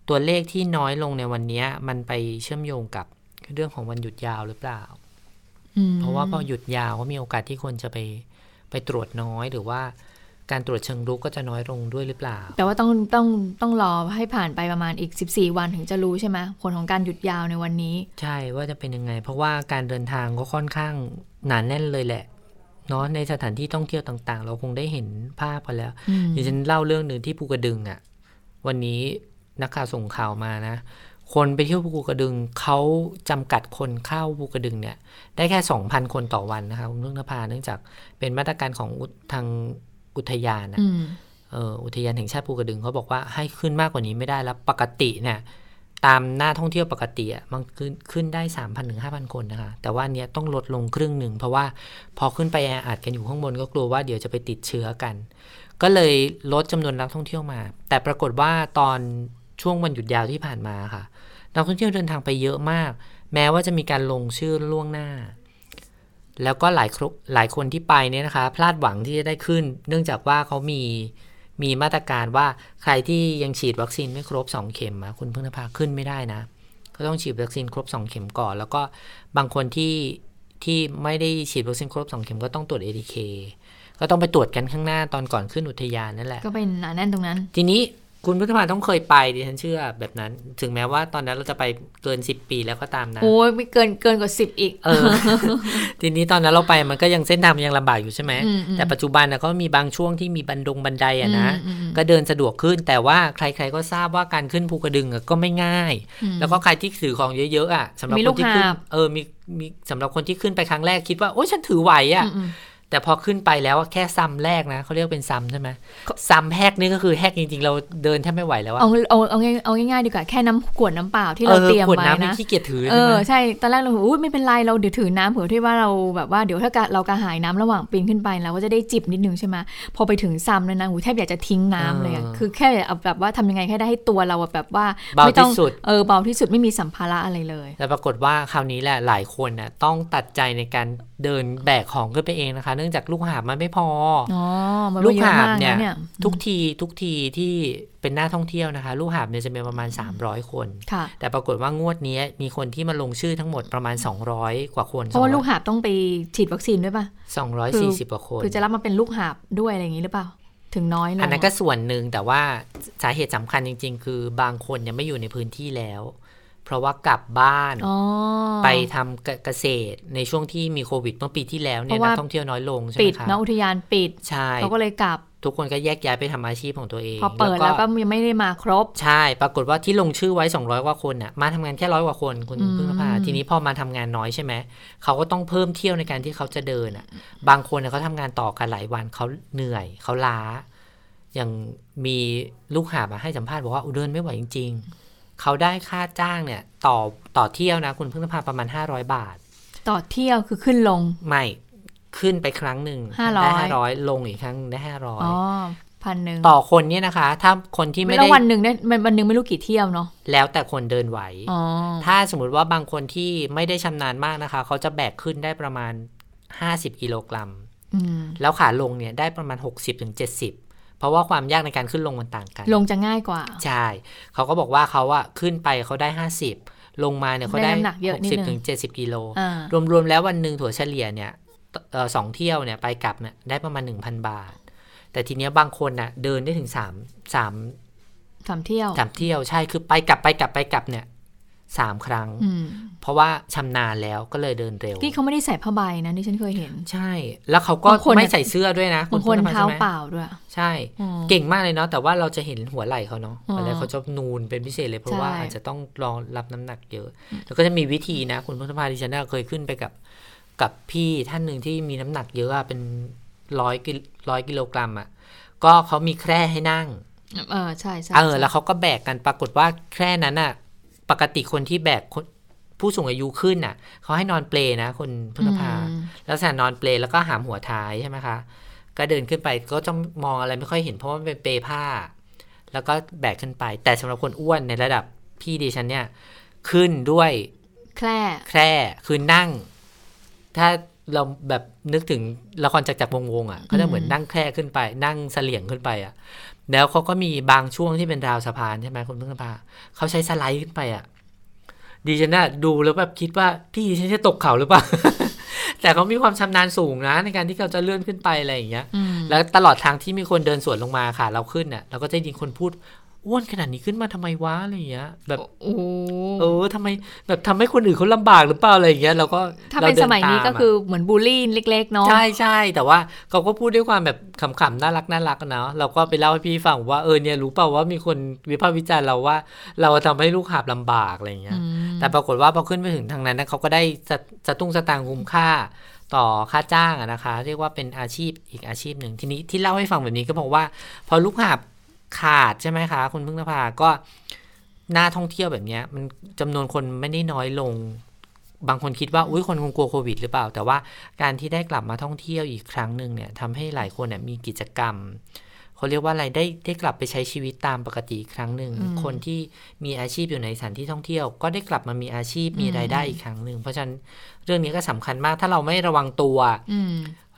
ตัวเลขที่น้อยลงในวันนี้มันไปเชื่อมโยงกับเรื่องของวันหยุดยาวหรือเปล่าเพราะว่าพอหยุดยาวก็มีโอกาสที่คนจะไปตรวจน้อยหรือว่าการตรวจเชิงรุกก็จะน้อยลงด้วยหรือเปล่าแต่ว่าต้องรอให้ผ่านไปประมาณอีก14วันถึงจะรู้ใช่ไหมผลของการหยุดยาวในวันนี้ใช่ว่าจะเป็นยังไงเพราะว่าการเดินทางก็ค่อนข้างหนาแน่นเลยแหละเนาะในสถานที่ท่องเที่ยวต่างๆเราคงได้เห็นภาพกันแล้วเดี๋ยวฉันเล่าเรื่องนึงที่ภูกระดึงอ่ะวันนี้นักข่าวส่งข่าวมานะคนไปเที่ยวภูกระดึงเขาจำกัดคนเข้าภูกระดึงเนี่ยได้แค่ 2,000 คนต่อวันนะคะคุณเนื่องนภาเนื่องจากเป็นมาตรการของทางอุทยานนะอุทยานแห่งชาติภูกระดึงเขาบอกว่าให้ขึ้นมากกว่านี้ไม่ได้แล้วปกติเนี่ยตามหน้าท่องเที่ยวปกติอ่ะมันขึ้นได้ 3,000 ถึง 5,000 คนนะคะแต่ว่าเนี้ยต้องลดลงครึ่งหนึ่งเพราะว่าพอขึ้นไปแออัดกันอยู่ข้างบนก็กลัวว่าเดี๋ยวจะไปติดเชื้อกันก็เลยลดจำนวนนักท่องเที่ยวมาแต่ปรากฏว่าตอนช่วงวันหยุดยาวที่ผ่านมาค่ะนักท่องเที่ยวเดินทางไปเยอะมากแม้ว่าจะมีการลงชื่อล่วงหน้าแล้วก็หลายคนที่ไปเนี่ยนะคะพลาดหวังที่จะได้ขึ้นเนื่องจากว่าเขามีมาตรการว่าใครที่ยังฉีดวัคซีนไม่ครบ2เข็มนะคุณพึ่งนภาขึ้นไม่ได้นะก็ต้องฉีดวัคซีนครบ2เข็มก่อนแล้วก็บางคนที่ไม่ได้ฉีดวัคซีนครบ2เข็มก็ต้องตรวจ ATK ก็ต้องไปตรวจกันข้างหน้าตอนก่อนขึ้นอุทยานนั่นแหละก็เป็นหนาแน่นตรงนั้นทีนี้คุณพุทธภาต้องเคยไปดิฉันเชื่อแบบนั้นถึงแม้ว่าตอนนั้นเราจะไปเกิน10ปีแล้วก็ตามนะโอ้ยไม่เกินกว่า10อีกทีนี้ตอนนั้นเราไปมันก็ยังเส้นทางยังลำบากอยู่ใช่ไหมแต่ปัจจุบันนะก็มีบางช่วงที่มีบันไดอ่ะนะก็เดินสะดวกขึ้นแต่ว่าใครๆก็ทราบว่าการขึ้นภูกระดึงก็ไม่ง่ายแล้วก็ใครที่ถือของเยอะๆอ่ะสำหรับคนที่ขึ้นมีสำหรับคนที่ขึ้นไปครั้งแรกคิดว่าโอ้ฉันถือไหวอ่ะแต่พอขึ้นไปแล้วแค่ซ้ำแรกนะเขาเรียกเป็นซ้ำใช่ไหมซ้ำแฮกนี่ก็คือแฮกจริงๆเราเดินแทบไม่ไหวแล้วเอาง่ายๆดีกว่าแค่น้ำขวดน้ำเปล่าที่เราเตรียมไว้นะขวดน้ำที่ขี้เกียจถือใช่ตอนแรกเราอุ้ยไม่เป็นไรเราเดี๋ยวถือน้ำเผื่อที่ว่าเราแบบว่าเดี๋ยวถ้าเรากระหายน้ำระหว่างปีนขึ้นไปเราก็จะได้จิบนิดนึงใช่ไหมพอไปถึงซ้ำเลยนะแทบอยากจะทิ้งน้ำเลยคือแค่แบบว่าทำยังไงแค่ได้ให้ตัวเราแบบว่าเบาที่สุดเบาที่สุดไม่มีสัมภาระอะไรเลยแต่ปรากฏว่าคราวนี้แหละหลายคนนะต้องตัดใจในการเดินแบกของขึ้นไปเองนะคะเนื่องจากลูกหาบมันไม่พอลูกหาบเนี่ยทุกทีที่เป็นหน้าท่องเที่ยวนะคะลูกหาบเนี่ยจะมีประมาณ300คนแต่ปรากฏว่างวดนี้มีคนที่มาลงชื่อทั้งหมดประมาณ200กว่าคนเพราะว่าลูกหาบต้องไปฉีดวัคซีนด้วยป่ะ240กว่าคนคือจะรับมาเป็นลูกหาบด้วยอะไรอย่างนี้หรือเปล่าถึงน้อยลงอันนั้นก็ส่วนนึงแต่ว่าสาเหตุสำคัญจริงๆคือบางคนยังไม่อยู่ในพื้นที่แล้วเพราะว่ากลับบ้านไปทำเกษตรในช่วงที่มีโควิดเมื่อปีที่แล้วเนี่ยนักท่องเที่ยวน้อยลงใช่ไหมคะปิดนะอุทยานปิดใช่เขาก็เลยกลับทุกคนก็แยกย้ายไปทำอาชีพของตัวเองพอเปิดแล้วก็ยังไม่ได้มาครบใช่ปรากฏว่าที่ลงชื่อไว้200กว่าคนน่ะมาทำงานแค่100กว่าคนคุณพึ่งนภาทีนี้พอมาทำงานน้อยใช่ไหมเขาก็ต้องเพิ่มเที่ยวในการที่เขาจะเดินอ่ะบางคนเขาทำงานต่อกันหลายวันเขาเหนื่อยเขาล้าอย่างมีลูกหาบมาให้สัมภาษณ์บอกว่าเดินไม่ไหวจริงเขาได้ค่าจ้างเนี่ยต่อเที่ยวนะคุณพึ่งนภาประมาณ500บาทต่อเที่ยวคือขึ้นลงไม่ขึ้นไปครั้งหนึ่งได้500ลงอีกครั้งได้500 1,000ต่อคนเนี่ยนะคะถ้าคนที่ไม่ได้วันนึงเนี่ยวันนึงไม่รู้กี่เที่ยวเนาะแล้วแต่คนเดินไหวถ้าสมมติว่าบางคนที่ไม่ได้ชำนาญมากนะคะเขาจะแบกขึ้นได้ประมาณ50กิโลกรัมแล้วขาลงเนี่ยได้ประมาณ 60-70เพราะว่าความยากในการขึ้นลงมันต่างกันลงจะง่ายกว่าใช่เขาก็บอกว่าเขาอะขึ้นไปเขาได้50ลงมาเนี่ยเขาได้60-70กิโลรวมๆแล้ววันหนึ่งถั่วเฉลี่ยเนี่ย2เที่ยวเนี่ยไปกลับเนี่ยได้ประมาณ 1,000 บาทแต่ทีเนี้ยบางคนน่ะเดินได้ถึง3เที่ยว3เที่ยวใช่คือไปกลับเนี่ย3ครั้งเพราะว่าชำนาญแล้วก็เลยเดินเร็วที่เขาไม่ได้ใส่ผ้าใบนะที่ฉันเคยเห็นใช่แล้วเขาก็ไม่ใส่เสื้อด้วยนะบางคนเท้าเปล่าด้วยใช่เก่งมากเลยเนาะแต่ว่าเราจะเห็นหัวไหล่เขาเนาะหัวไหล่เขาจะนูนเป็นพิเศษเลยเพราะว่าอาจจะต้องรองรับน้ำหนักเยอะแล้วก็จะมีวิธีนะคุณพุทธภาดิฉันเคยขึ้นไปกับพี่ท่านนึงที่มีน้ำหนักเยอะเป็น100กิโลกรัมอ่ะก็เขามีแคร่ให้นั่งใช่ๆแล้วเขาก็แบกกันปรากฏว่าแคร่นั้นอ่ะปกติคนที่แบกผู้สูงอายุขึ้นน่ะเขาให้นอนเปลนะคนพุทธภาแล้วสานนอนเปลแล้วก็หามหัวท้ายใช่ไหมคะก็เดินขึ้นไปก็จะมองอะไรไม่ค่อยเห็นเพราะมันเป็นเปลผ้าแล้วก็แบกขึ้นไปแต่สำหรับคนอ้วนในระดับพี่ดิฉันเนี่ยขึ้นด้วยแคร่คือนั่งถ้าเราแบบนึกถึงละครจักรวงศ์อ่ะเขาจะเหมือนนั่งแคร่ขึ้นไปนั่งเสลี่ยงขึ้นไปอ่ะแล้วเขาก็มีบางช่วงที่เป็นราวสะพานใช่ไหมคุณพุทธภาเขาใช้สไลด์ขึ้นไปอ่ะดิฉันน่ะดูแล้วแบบคิดว่าพี่ดิฉันจะตกเขาหรือเปล่า แต่เขามีความชำนาญสูงนะในการที่เขาจะเลื่อนขึ้นไปอะไรอย่างเงี้ยแล้วตลอดทางที่มีคนเดินสวนลงมาค่ะเราขึ้นอ่ะเราก็จะยินคนพูดอ้วนขนาดนี้ขึ้นมาทำไมวะอะไรอย่างเงี้ยแบบทำไมแบบทำให้คนอื่นเขาลำบากหรือเปล่าอะไรอย่างเงี้ยเราก็ถ้าเป็นสมัยนี้ก็คือเหมือนบูลลี่เล็กๆเนาะใช่ๆแต่ว่าเขาก็พูดด้วยความแบบขำๆน่ารักน่ารักเนาะเราก็ไปเล่าให้พี่ฟังว่าเนี่ยรู้เปล่าว่ามีคนวิพากษ์วิจารณ์เราว่าเราทำให้ลูกหาบลำบากอะไรอย่างเงี้ยแต่ปรากฏว่าพอขึ้นไปถึงทางนั้นเขาก็ได้สตุ้งสตางค์คุ้มค่าต่อค่าจ้างนะคะเรียกว่าเป็นอาชีพอีกอาชีพนึงทีนี้ที่เล่าให้ฟังแบบนี้ก็เพราะว่าพอลูกหาบขาดใช่ไหมคะคุณพึ่งนภาก็หน้าท่องเที่ยวแบบนี้มันจำนวนคนไม่ได้น้อยลงบางคนคิดว่าอุ้ยคนคงกลัวโควิดหรือเปล่าแต่ว่าการที่ได้กลับมาท่องเที่ยวอีกครั้งหนึ่งเนี่ยทำให้หลายคนเนี่ยมีกิจกรรมเขาเรียกว่าอะไรได้กลับไปใช้ชีวิตตามปกติอีกครั้งหนึ่งคนที่มีอาชีพอยู่ในสถานที่ท่องเที่ยวก็ได้กลับมามีอาชีพมีรายได้อีกครั้งหนึ่งเพราะฉะนั้นเรื่องนี้ก็สำคัญมากถ้าเราไม่ระวังตัว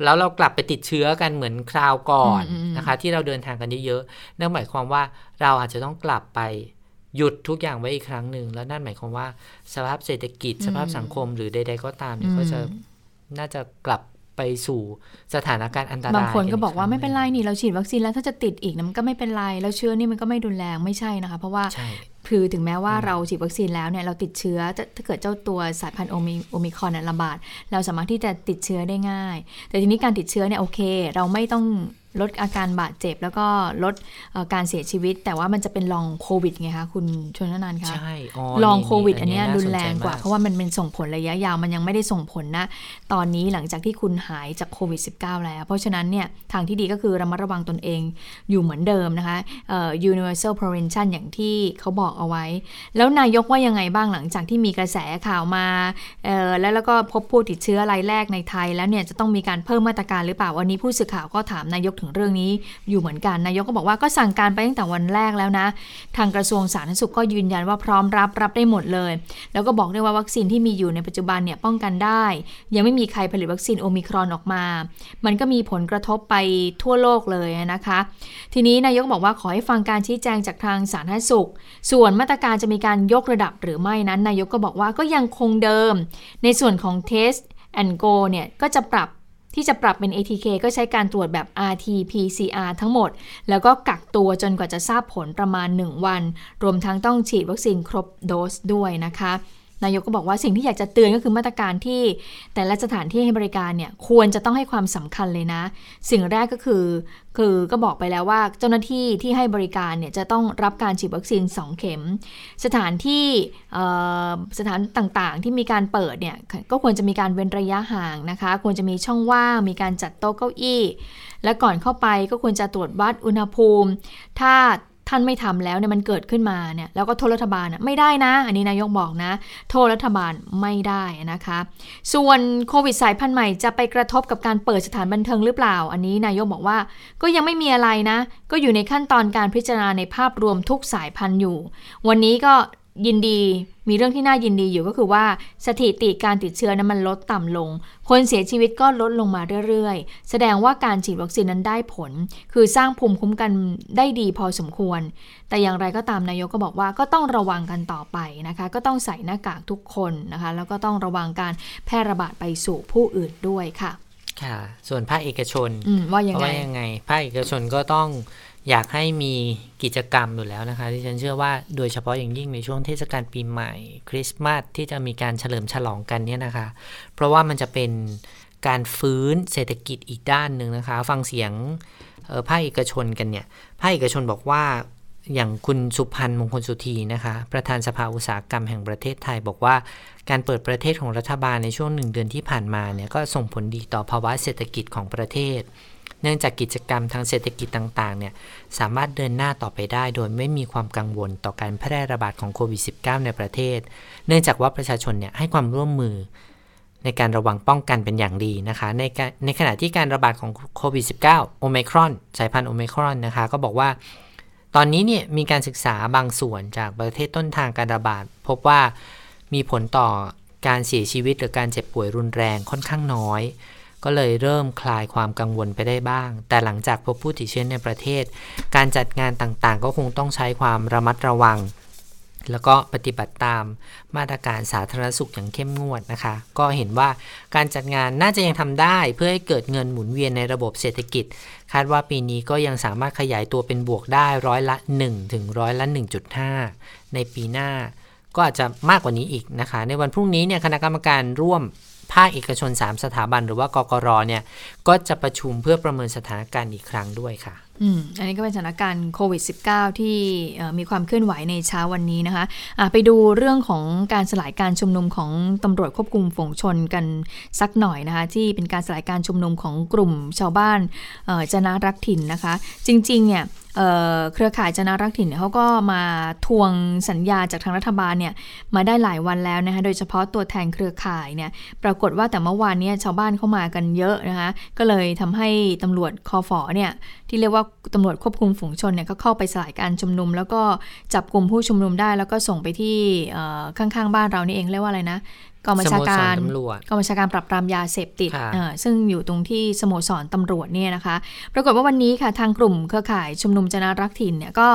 แล้วเรากลับไปติดเชื้อกันเหมือนคราวก่อนนะคะที่เราเดินทางกันเยอะๆนั่นหมายความว่าเราอาจจะต้องกลับไปหยุดทุกอย่างไว้อีกครั้งหนึ่งแล้วนั่นหมายความว่าสภาพเศรษฐกิจสภาพสังคมหรือใดๆก็ตามเนี่ยก็จะน่าจะกลับไปสู่สถานการณ์อันตรายบางคนก็บอกว่าไม่เป็นไรนี่เราฉีดวัคซีนแล้วถ้าจะติดอีกมันก็ไม่เป็นไรแล้วเชื้อนี่มันก็ไม่รุนแรงไม่ใช่นะคะเพราะว่าคือถึงแม้ว่าเราฉีดวัคซีนแล้วเนี่ยเราติดเชื้อถ้าเกิดเจ้าตัวสายพันธุ์โอมิครอนระบาดเราสามารถที่จะติดเชื้อได้ง่ายแต่ทีนี้การติดเชื้อเนี่ยโอเคเราไม่ต้องลดอาการบาดเจ็บแล้วก็ลดการเสียชีวิตแต่ว่ามันจะเป็นลองโควิดไงคะคุณชนนันท์คะใช่ลองโควิดอันนี้รุนแรงกว่าเพราะว่ามันเป็นส่งผลระยะยาวมันยังไม่ได้ส่งผลนะตอนนี้หลังจากที่คุณหายจากโควิด -19 แล้วเพราะฉะนั้นเนี่ยทางที่ดีก็คือระมัดระวังตนเองอยู่เหมือนเดิมนะคะUniversal Prevention อย่างที่เขาบอกเอาไว้แล้วนายกว่ายังไงบ้างหลังจากที่มีกระแสข่าวมาแล้วก็พบผู้ติดเชื้อรายแรกในไทยแล้วเนี่ยจะต้องมีการเพิ่มมาตรการหรือเปล่าวันนี้ผู้สื่อข่าวก็ถามนายกเรื่องนี้อยู่เหมือนกันนายกก็บอกว่าก็สั่งการไปตั้งแต่วันแรกแล้วนะทางกระทรวงสาธารณสุขก็ยืนยันว่าพร้อมรับได้หมดเลยแล้วก็บอกด้วยว่าวัคซีนที่มีอยู่ในปัจจุบันเนี่ยป้องกันได้ยังไม่มีใครผลิตวัคซีนโอมิครอนออกมามันก็มีผลกระทบไปทั่วโลกเลยนะคะทีนี้นายกบอกว่าขอให้ฟังการชี้แจงจากทางสาธารณสุขส่วนมาตรการจะมีการยกระดับหรือไม่นั้นนายกก็บอกว่าก็ยังคงเดิมในส่วนของ Test and Go เนี่ยก็จะปรับเป็น ATK ก็ใช้การตรวจแบบ RT-PCR ทั้งหมดแล้วก็กักตัวจนกว่าจะทราบผลประมาณ1วันรวมทั้งต้องฉีดวัคซีนครบโดสด้วยนะคะนายกก็บอกว่าสิ่งที่อยากจะเตือนก็คือมาตรการที่แต่ละสถานที่ให้บริการเนี่ยควรจะต้องให้ความสำคัญเลยนะสิ่งแรกก็คือก็บอกไปแล้วว่าเจ้าหน้าที่ที่ให้บริการเนี่ยจะต้องรับการฉีดวัคซีน2เข็มสถานที่สถานต่างๆที่มีการเปิดเนี่ยก็ควรจะมีการเว้นระยะห่างนะคะควรจะมีช่องว่างมีการจัดโต๊ะเก้าอี้และก่อนเข้าไปก็ควรจะตรวจวัดอุณหภูมิถ้า ท่านไม่ทำแล้วเนี่ยมันเกิดขึ้นมาเนี่ยแล้วก็โทษรัฐบาลไม่ได้นะอันนี้นายกบอกนะโทษรัฐบาลไม่ได้นะคะส่วนโควิดสายพันธุ์ใหม่จะไปกระทบกับการเปิดสถานบันเทิงหรือเปล่าอันนี้นายกบอกว่าก็ยังไม่มีอะไรนะก็อยู่ในขั้นตอนการพิจารณาในภาพรวมทุกสายพันธุ์อยู่วันนี้ก็ยินดีมีเรื่องที่น่ายินดีอยู่ก็คือว่าสถิติการติดเชื้อนั้นมันลดต่ำลงคนเสียชีวิตก็ลดลงมาเรื่อยๆแสดงว่าการฉีดวัคซีนนั้นได้ผลคือสร้างภูมิคุ้มกันได้ดีพอสมควรแต่อย่างไรก็ตามนายกก็บอกว่าก็ต้องระวังกันต่อไปนะคะก็ต้องใส่หน้ากากทุกคนนะคะแล้วก็ต้องระวังการแพร่ระบาดไปสู่ผู้อื่นด้วยค่ะค่ะส่วนภาคเอกชนว่ายังไงภาคเอกชนก็ต้องอยากให้มีกิจกรรมอยู่แล้วนะคะที่ฉันเชื่อว่าโดยเฉพาะอย่างยิ่งในช่วงเทศกาลปีใหม่คริสต์มาสที่จะมีการเฉลิมฉลองกันเนี่ยนะคะเพราะว่ามันจะเป็นการฟื้นเศรษฐกิจอีกด้านนึงนะคะฟังเสียงภาคเอกชนกันเนี่ยภาคเอกชนบอกว่าอย่างคุณสุพันธ์มงคลสุธีนะคะประธานสภาอุตสาหกรรมแห่งประเทศไทยบอกว่าการเปิดประเทศของรัฐบาลในช่วง1เดือนที่ผ่านมาเนี่ยก็ส่งผลดีต่อภาวะเศรษฐกิจของประเทศเนื่องจากกิจกรรมทางเศรษฐกิจต่างๆเนี่ยสามารถเดินหน้าต่อไปได้โดยไม่มีความกังวลต่อการแพร่ระบาดของโควิด -19 ในประเทศเนื่องจากว่าประชาชนเนี่ยให้ความร่วมมือในการระวังป้องกันเป็นอย่างดีนะคะในขณะที่การระบาดของโควิด -19 โอไมครอนสายพันธุ์โอไมครอนนะคะก็บอกว่าตอนนี้เนี่ยมีการศึกษาบางส่วนจากประเทศต้นทางการระบาดพบว่ามีผลต่อการเสียชีวิตหรือการเจ็บป่วยรุนแรงค่อนข้างน้อยก็เลยเริ่มคลายความกังวลไปได้บ้างแต่หลังจากพบผู้ติดเชื้อในประเทศการจัดงานต่างๆก็คงต้องใช้ความระมัดระวังแล้วก็ปฏิบัติตามมาตรการสาธารณสุขอย่างเข้มงวดนะคะก็เห็นว่าการจัดงานน่าจะยังทำได้เพื่อให้เกิดเงินหมุนเวียนในระบบเศรษฐกิจคาดว่าปีนี้ก็ยังสามารถขยายตัวเป็นบวกได้1% ถึง 1.5% ในปีหน้าก็อาจจะมากกว่านี้อีกนะคะในวันพรุ่งนี้เนี่ยคณะกรรมการร่วมภาคเอกชน3สถาบันหรือว่ากกร.เนี่ยก็จะประชุมเพื่อประเมินสถานการณ์อีกครั้งด้วยค่ะอันนี้ก็เป็นสถานการณ์โควิด -19 ที่มีความเคลื่อนไหวในเช้าวันนี้นะคะไปดูเรื่องของการสลายการชุมนุมของตำรวจควบคุมฝูงชนกันสักหน่อยนะคะที่เป็นการสลายการชุมนุมของกลุ่มชาวบ้านจนะรักถิ่นนะคะจริงๆเนี่ยเครือข่ายจนะรักถิ่นเขาก็มาทวงสัญญาจากทางรัฐบาลเนี่ยมาได้หลายวันแล้วนะคะโดยเฉพาะตัวแทนเครือข่ายเนี่ยปรากฏว่าแต่เมื่อวานนี้ชาวบ้านเข้ามากันเยอะนะคะก็เลยทำให้ตำรวจคฝ.เนี่ยที่เรียกว่าตำรวจควบคุมฝูงชนเนี่ยก็เข้าไปสลายการชุมนุมแล้วก็จับกลุ่มผู้ชุมนุมได้แล้วก็ส่งไปที่ข้างๆบ้านเรานี่เองเรียกว่าอะไรนะกองบัญชาการปราบปรามยาเสพติดซึ่งอยู่ตรงที่สโมสรตำรวจเนี่ยนะคะปรากฏว่าวันนี้ค่ะทางกลุ่มเครือข่ายชุมนุมจนะรักถิ่นเนี่ยก็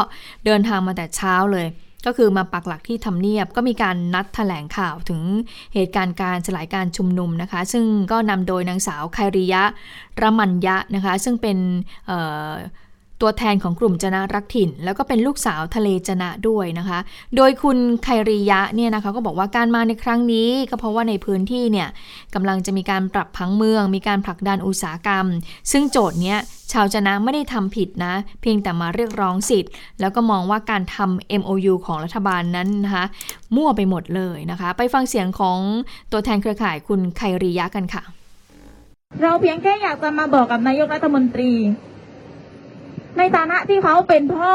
เดินทางมาแต่เช้าเลยก็คือมาปักหลักที่ทำเนียบก็มีการนัดแถลงข่าวถึงเหตุการณ์การสลายการชุมนุมนะคะซึ่งก็นำโดยนางสาวไคริยะระมัญญะนะคะซึ่งเป็นตัวแทนของกลุ่มจนะรักถิ่นแล้วก็เป็นลูกสาวทะเลจนะด้วยนะคะโดยคุณไคริยะเนี่ยนะคะก็บอกว่าการมาในครั้งนี้ก็เพราะว่าในพื้นที่เนี่ยกำลังจะมีการปรับผังเมืองมีการผลักดันอุตสาหกรรมซึ่งโจทย์เนี้ยชาวจนะไม่ได้ทำผิดนะเพียงแต่มาเรียกร้องสิทธิ์แล้วก็มองว่าการทำ MOU ของรัฐบาลนั้นนะคะมั่วไปหมดเลยนะคะไปฟังเสียงของตัวแทนเครือข่ายคุณไคริยะกันค่ะเราเพียงแค่อยากจะมาบอกกับนายกรัฐมนตรีในฐานะที่เขาเป็นพ่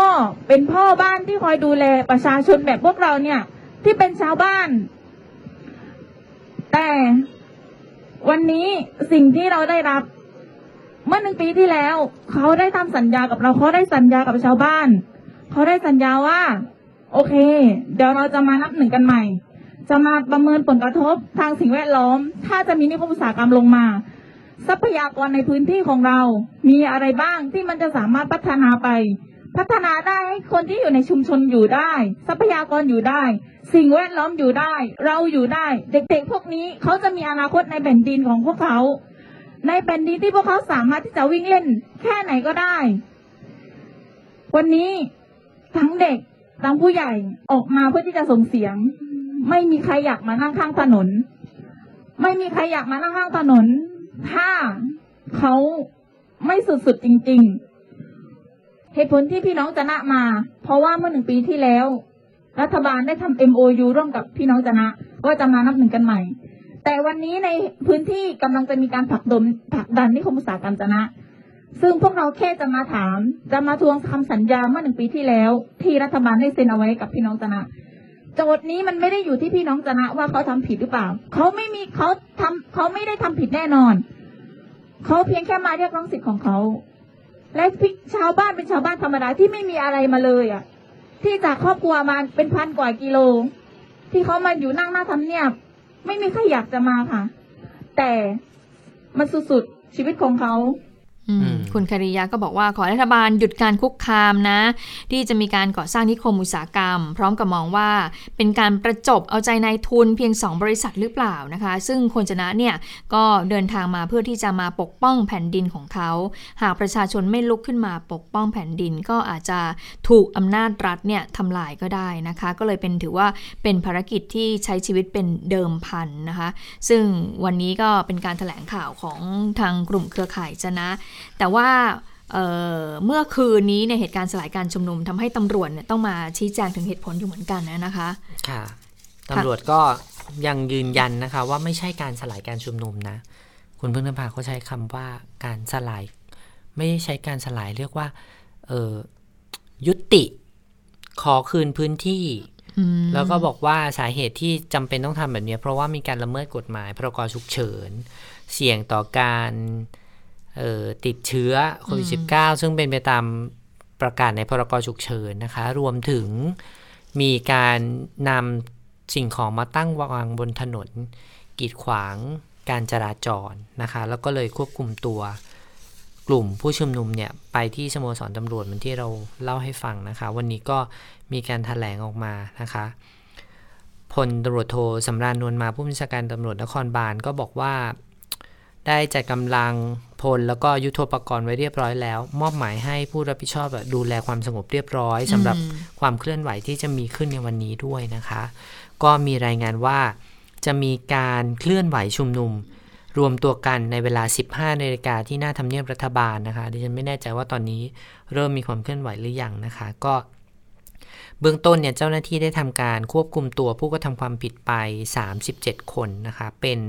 อบ้านที่คอยดูแลประชาชนแบบพวกเราเนี่ยที่เป็นชาวบ้านแต่วันนี้สิ่งที่เราได้รับเมื่อ1ปีที่แล้วเขาได้ทำสัญญากับเราเขาได้สัญญากับชาวบ้านเขาได้สัญญาว่าโอเคเดี๋ยวเราจะมานับหนึ่งกันใหม่จะมาประเมินผลกระทบทางสิ่งแวดล้อมถ้าจะมีนิคมอุตสาหกรรมลงมาทรัพยากรในพื้นที่ของเรามีอะไรบ้างที่มันจะสามารถพัฒนาได้ให้คนที่อยู่ในชุมชนอยู่ได้ทรัพยากรอยู่ได้สิ่งแวดล้อมอยู่ได้เราอยู่ได้เด็กๆพวกนี้เขาจะมีอนาคตในแผ่นดินของพวกเขาในแผ่นดินที่พวกเขาสามารถที่จะวิ่งเล่นแค่ไหนก็ได้วันนี้ทั้งเด็กทั้งผู้ใหญ่ออกมาเพื่อที่จะส่งเสียงไม่มีใครอยากมานั่งข้างถนนไม่มีใครอยากมานั่งข้างถนนถ้าเขาไม่สุดๆจริงๆเหตุผลที่พี่น้องจนะมาเพราะว่าเมื่อ1ปีที่แล้วรัฐบาลได้ทำ MOU ร่วมกับพี่น้องจนะก็จะมานับหนึ่งกันใหม่แต่วันนี้ในพื้นที่กำลังจะมีการผลักดันนิคมอุตสาหกรรมจนะ ซึ่งพวกเราแค่จะมาถามจะมาทวงคำสัญญาเมื่อ1ปีที่แล้วที่รัฐบาลได้เซ็นเอาไว้กับพี่น้องจนะโจทย์นี้มันไม่ได้อยู่ที่พี่น้องจนะว่าเขาทำผิดหรือเปล่าเขาไม่ได้ทำผิดแน่นอนเขาเพียงแค่มาเรียกร้องสิทธิ์ของเขาและชาวบ้านเป็นชาวบ้านธรรมดาที่ไม่มีอะไรมาเลยอ่ะที่จากครอบครัวมาเป็นพันกว่ากิโลที่เขามาอยู่นั่งหน้าทำเนียบไม่มีใครอยากจะมาค่ะแต่มันสุดๆชีวิตของเขาคุณคริยาก็บอกว่าขอรัฐบาลหยุดการคุกคามนะที่จะมีการก่อสร้างนิคมอุตสาหกรรมพร้อมกับมองว่าเป็นการประจบเอาใจนายทุนเพียง2บริษัทหรือเปล่านะคะซึ่งคนจนะเนี่ยก็เดินทางมาเพื่อที่จะมาปกป้องแผ่นดินของเขาหากประชาชนไม่ลุกขึ้นมาปกป้องแผ่นดินก็อาจจะถูกอำนาจรัฐเนี่ยทำลายก็ได้นะคะก็เลยเป็นถือว่าเป็นภารกิจที่ใช้ชีวิตเป็นเดิมพันนะคะซึ่งวันนี้ก็เป็นการแถลงข่าวของทางกลุ่มเครือข่ายจนะแต่ว่าเมื่อคืนนี้เนี่ยเหตุการณ์สลายการชุมนุมทำให้ตำรวจเนี่ยต้องมาชี้แจงถึงเหตุผลอยู่เหมือนกันนะคะค่ะตำรวจก็ยังยืนยันนะคะว่าไม่ใช่การสลายการชุมนุมนะคุณพึ่งนภาเขาใช้คำว่าการสลายไม่ใช่การสลายเรียกว่ายุติขอคืนพื้นที่แล้วก็บอกว่าสาเหตุที่จำเป็นต้องทำแบบนี้เพราะว่ามีการละเมิดกฎหมายพรกฉุกเฉินเสี่ยงต่อการติดเชื้อโควิด-19 ซึ่งเป็นไปตามประกาศในพรกฉุกเฉินนะคะรวมถึงมีการนำสิ่งของมาตั้งวางบนถนนกีดขวางการจราจรนะคะแล้วก็เลยควบคุมตัวกลุ่มผู้ชุมนุมเนี่ยไปที่สโมสรตำรวจเหมือนที่เราเล่าให้ฟังนะคะวันนี้ก็มีการแถลงออกมานะคะพลตำรวจโทสำราญนวลมาผู้บัญชาการตำรวจนครบาลก็บอกว่าได้จัดกำลังพลแล้วก็ยุทโธปกรณ์ไว้เรียบร้อยแล้วมอบหมายให้ผู้รับผิดชอบดูแลความสงบเรียบร้อยสำหรับความเคลื่อนไหวที่จะมีขึ้นในวันนี้ด้วยนะคะก็มีรายงานว่าจะมีการเคลื่อนไหวชุมนุมรวมตัวกันในเวลา 15:00 น.ที่หน้าทำเนียบรัฐบาลนะคะดิฉันไม่แน่ใจว่าตอนนี้เริ่มมีความเคลื่อนไหวหรือยังนะคะก็เบื้องต้นเนี่ยเจ้าหน้าที่ได้ทำการควบคุมตัวผู้กระทำความผิดไป37คนนะคะเป็น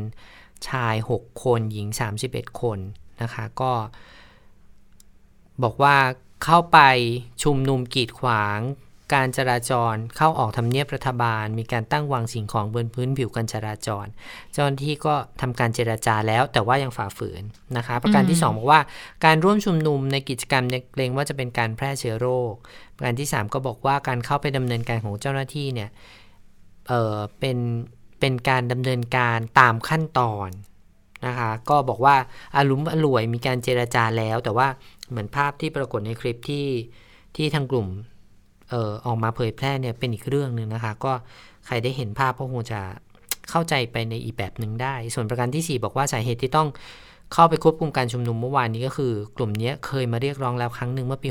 ชาย6คนหญิง31คนนะคะก็บอกว่าเข้าไปชุมนุมกีดขวางการจราจรเข้าออกทำเนียบรัฐบาลมีการตั้งวางสิ่งของบนพื้นผิวการจราจรเจ้าหน้าที่ก็ทำการเจรจาแล้วแต่ว่ายังฝ่าฝืนนะคะประการที่2บอกว่าการร่วมชุมนุมในกิจกรรมเกรงว่าจะเป็นการแพร่เชื้อโรคประการที่3ก็บอกว่าการเข้าไปดำเนินการของเจ้าหน้าที่เนี่ยเป็นการดำเนินการตามขั้นตอนนะคะก็บอกว่าอาลุ้มอล่วยมีการเจรจาแล้วแต่ว่าเหมือนภาพที่ปรากฏในคลิปที่ทางกลุ่มออกมาเผยแพร่เนี่ยเป็นอีกเรื่องนึงนะคะก็ใครได้เห็นภาพก็คงจะเข้าใจไปในอีกแบบนึงได้ส่วนประการที่4บอกว่าสาเหตุที่ต้องเข้าไปควบคุมการชุมนุมเมื่อวานนี้ก็คือกลุ่มนี้เคยมาเรียกร้องแล้วครั้งนึงเมื่อปี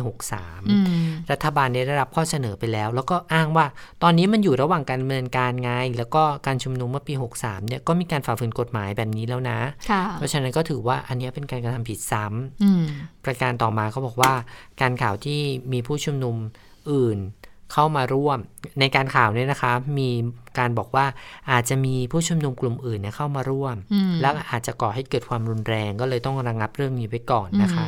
63รัฐบาลได้รับข้อเสนอไปแล้วแล้วก็อ้างว่าตอนนี้มันอยู่ระหว่างการดำเนินการไงแล้วก็การชุมนุมเมื่อปี63เนี่ยก็มีการฝ่าฝืนกฎหมายแบบนี้แล้วนะเพราะฉะนั้นก็ถือว่าอันนี้เป็นการกระทำผิดซ้ำประการต่อมาเขาบอกว่าการข่าวที่มีผู้ชุมนุมอื่นเข้ามาร่วมในการข่าวเนี่ยนะคะมีการบอกว่าอาจจะมีผู้ชุมนุมกลุ่มอื่นเนี่ยเข้ามาร่วมแล้วอาจจะก่อให้เกิดความรุนแรงก็เลยต้องระงับเรื่องนี้ไว้ก่อนนะคะ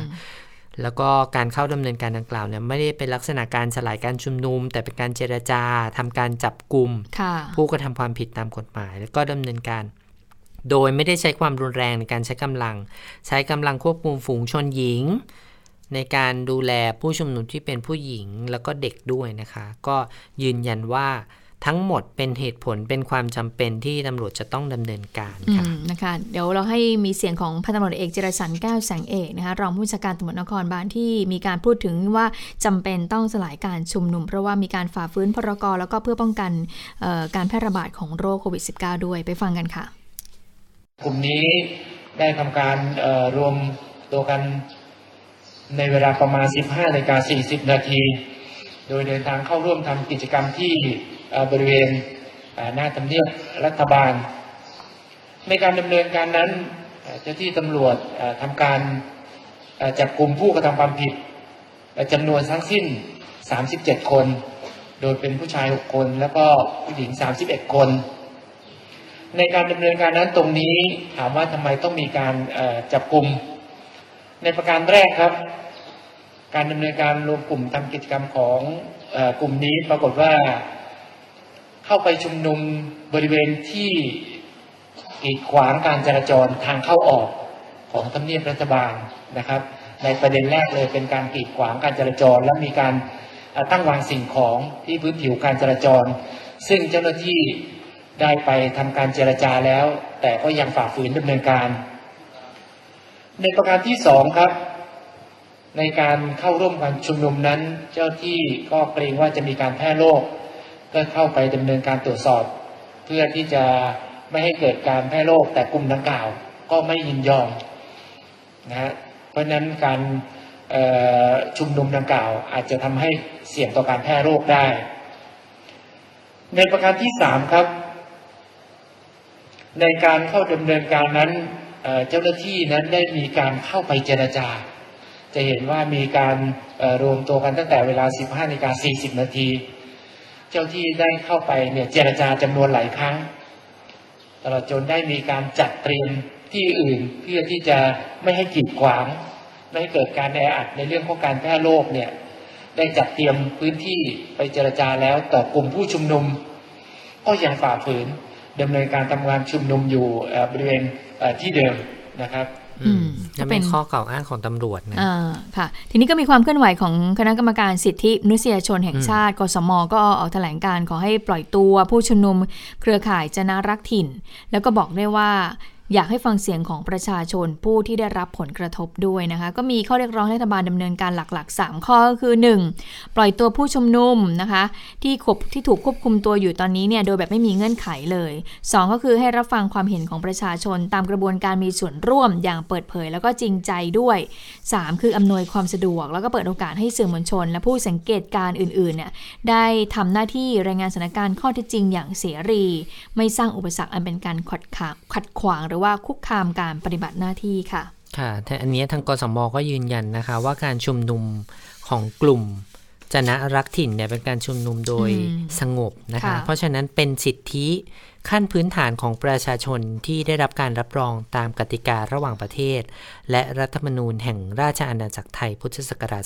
แล้วก็การเข้าดำเนินการดังกล่าวเนี่ยไม่ได้เป็นลักษณะการสลายการชุมนุมแต่เป็นการเจรจาทำการจับกุมผู้กระทำความผิดตามกฎหมายแล้วก็ดำเนินการโดยไม่ได้ใช้ความรุนแรงในการใช้กำลังควบคุมฝูงชนหญิงในการดูแลผู้ชุมนุมที่เป็นผู้หญิงแล้วก็เด็กด้วยนะคะก็ยืนยันว่าทั้งหมดเป็นเหตุผลเป็นความจำเป็นที่ตำรวจจะต้องดำเนินการค่ะนะคะเดี๋ยวเราให้มีเสียงของพันตำรวจเอกจิรสันต์แก้วแสงเอกนะคะรองผู้บัญชาการตำรวจนครบาลที่มีการพูดถึงว่าจำเป็นต้องสลายการชุมนุมเพราะว่ามีการฝ่าฝืนพรก.แล้วก็เพื่อป้องกันการแพร่ระบาดของโรคโควิด -19 ด้วยไปฟังกันค่ะกลุ่มนี้ได้ทำการรวมตัวกันในเวลาประมาณ 15:40 นาทีโดยเดินทางเข้าร่วมทำกิจกรรมที่บริเวณหน้าทำเนียบรัฐบาลในการดำเนินการนั้นเจ้าที่ตำรวจทำการจับกุมผู้กระทำความผิดจำนวนทั้งสิ้น37คนโดยเป็นผู้ชาย6คนแล้วก็ผู้หญิง31คนในการดำเนินการนั้นตรงนี้ถามว่าทำไมต้องมีการจับกุมในประการแรกครับ การดำเนินการรวมกลุ่มทำกิจกรรมของกลุ่มนี้ปรากฏว่าเข้าไปชุมนุมบริเวณที่กีดขวางการจราจรทางเข้าออกของทำเนียบรัฐบาลนะครับในประเด็นแรกเลยเป็นการกีดขวางการจราจรและมีการตั้งวางสิ่งของที่พื้นผิวการจราจรซึ่งเจ้าหน้าที่ได้ไปทำการเจรจาแล้วแต่ก็ยังฝ่าฝืนดำเนินการในประการที่สองครับในการเข้าร่วมการชุมนุมนั้นเจ้าที่ก็เกรงว่าจะมีการแพร่โรคก็เข้าไปดำเนินการตรวจสอบเพื่อที่จะไม่ให้เกิดการแพร่โรคแต่กลุ่มดังกล่าวก็ไม่ยินยอมนะฮะเพราะฉะนั้นการชุมนุมดังกล่าวอาจจะทำให้เสี่ยงต่อการแพร่โรคได้ในประการที่สามครับในการเข้าดำเนินการนั้นเจ้าหน้าที่นั้นได้มีการเข้าไปเจรจาจะเห็นว่ามีการรวมตัวกันตั้งแต่เวลา 15:40 นาทีเจ้าที่ได้เข้าไปเนี่ยเจรจาจำนวนหลายครั้งตลอดจนได้มีการจัดเตรียมที่อื่นเพื่อที่จะไม่ให้กีดขวางไม่ให้เกิดการแออัดในเรื่องของการแพร่โรคเนี่ยได้จัดเตรียมพื้นที่ไปเจรจาแล้วแต่กลุ่มผู้ชุมนุมก็ยังฝ่าฝืนดำเนินการทำงานชุมนุมอยู่บริเวณที่เดิมนะครับก็เป็นข้อกล่าวอ้างของตำรวจนะค่ะทีนี้ก็มีความเคลื่อนไหวของคณะกรรมการสิทธิมนุษยชนแห่งชาติกสมก็ออกแถลงการขอให้ปล่อยตัวผู้ชุมนุมเครือข่ายจนะรักถิ่นแล้วก็บอกได้ว่าอยากให้ฟังเสียงของประชาชนผู้ที่ได้รับผลกระทบด้วยนะคะก็มีข้อเรียกร้องให้รัฐบาลดำเนินการหลักๆ3ข้อก็คือ1ปล่อยตัวผู้ชุมนุมนะคะที่ถูกควบคุมตัวอยู่ตอนนี้เนี่ยโดยแบบไม่มีเงื่อนไขเลย2ก็คือให้รับฟังความเห็นของประชาชนตามกระบวนการมีส่วนร่วมอย่างเปิดเผยแล้วก็จริงใจด้วย3คืออำนวยความสะดวกแล้วก็เปิดโอกาสให้สื่อมวลชนและผู้สังเกตการณ์อื่นๆเนี่ยได้ทำหน้าที่รายงานสถานการณ์ข้อเท็จจริงอย่างเสรีไม่สร้างอุปสรรคอันเป็นการขัดขวางหรือว่าคุกคามการปฏิบัติหน้าที่ค่ะค่ะแต่อันนี้ทางกสม.ก็ยืนยันนะคะว่าการชุมนุมของกลุ่มจนะรักถิ่นเนี่ยเป็นการชุมนุมโดยสงบนะคะเพราะฉะนั้นเป็นสิทธิขั้นพื้นฐานของประชาชนที่ได้รับการรับรองตามกติการะหว่างประเทศและรัฐธรรมนูญแห่งราชอาณาจักรไทยพุทธศักราช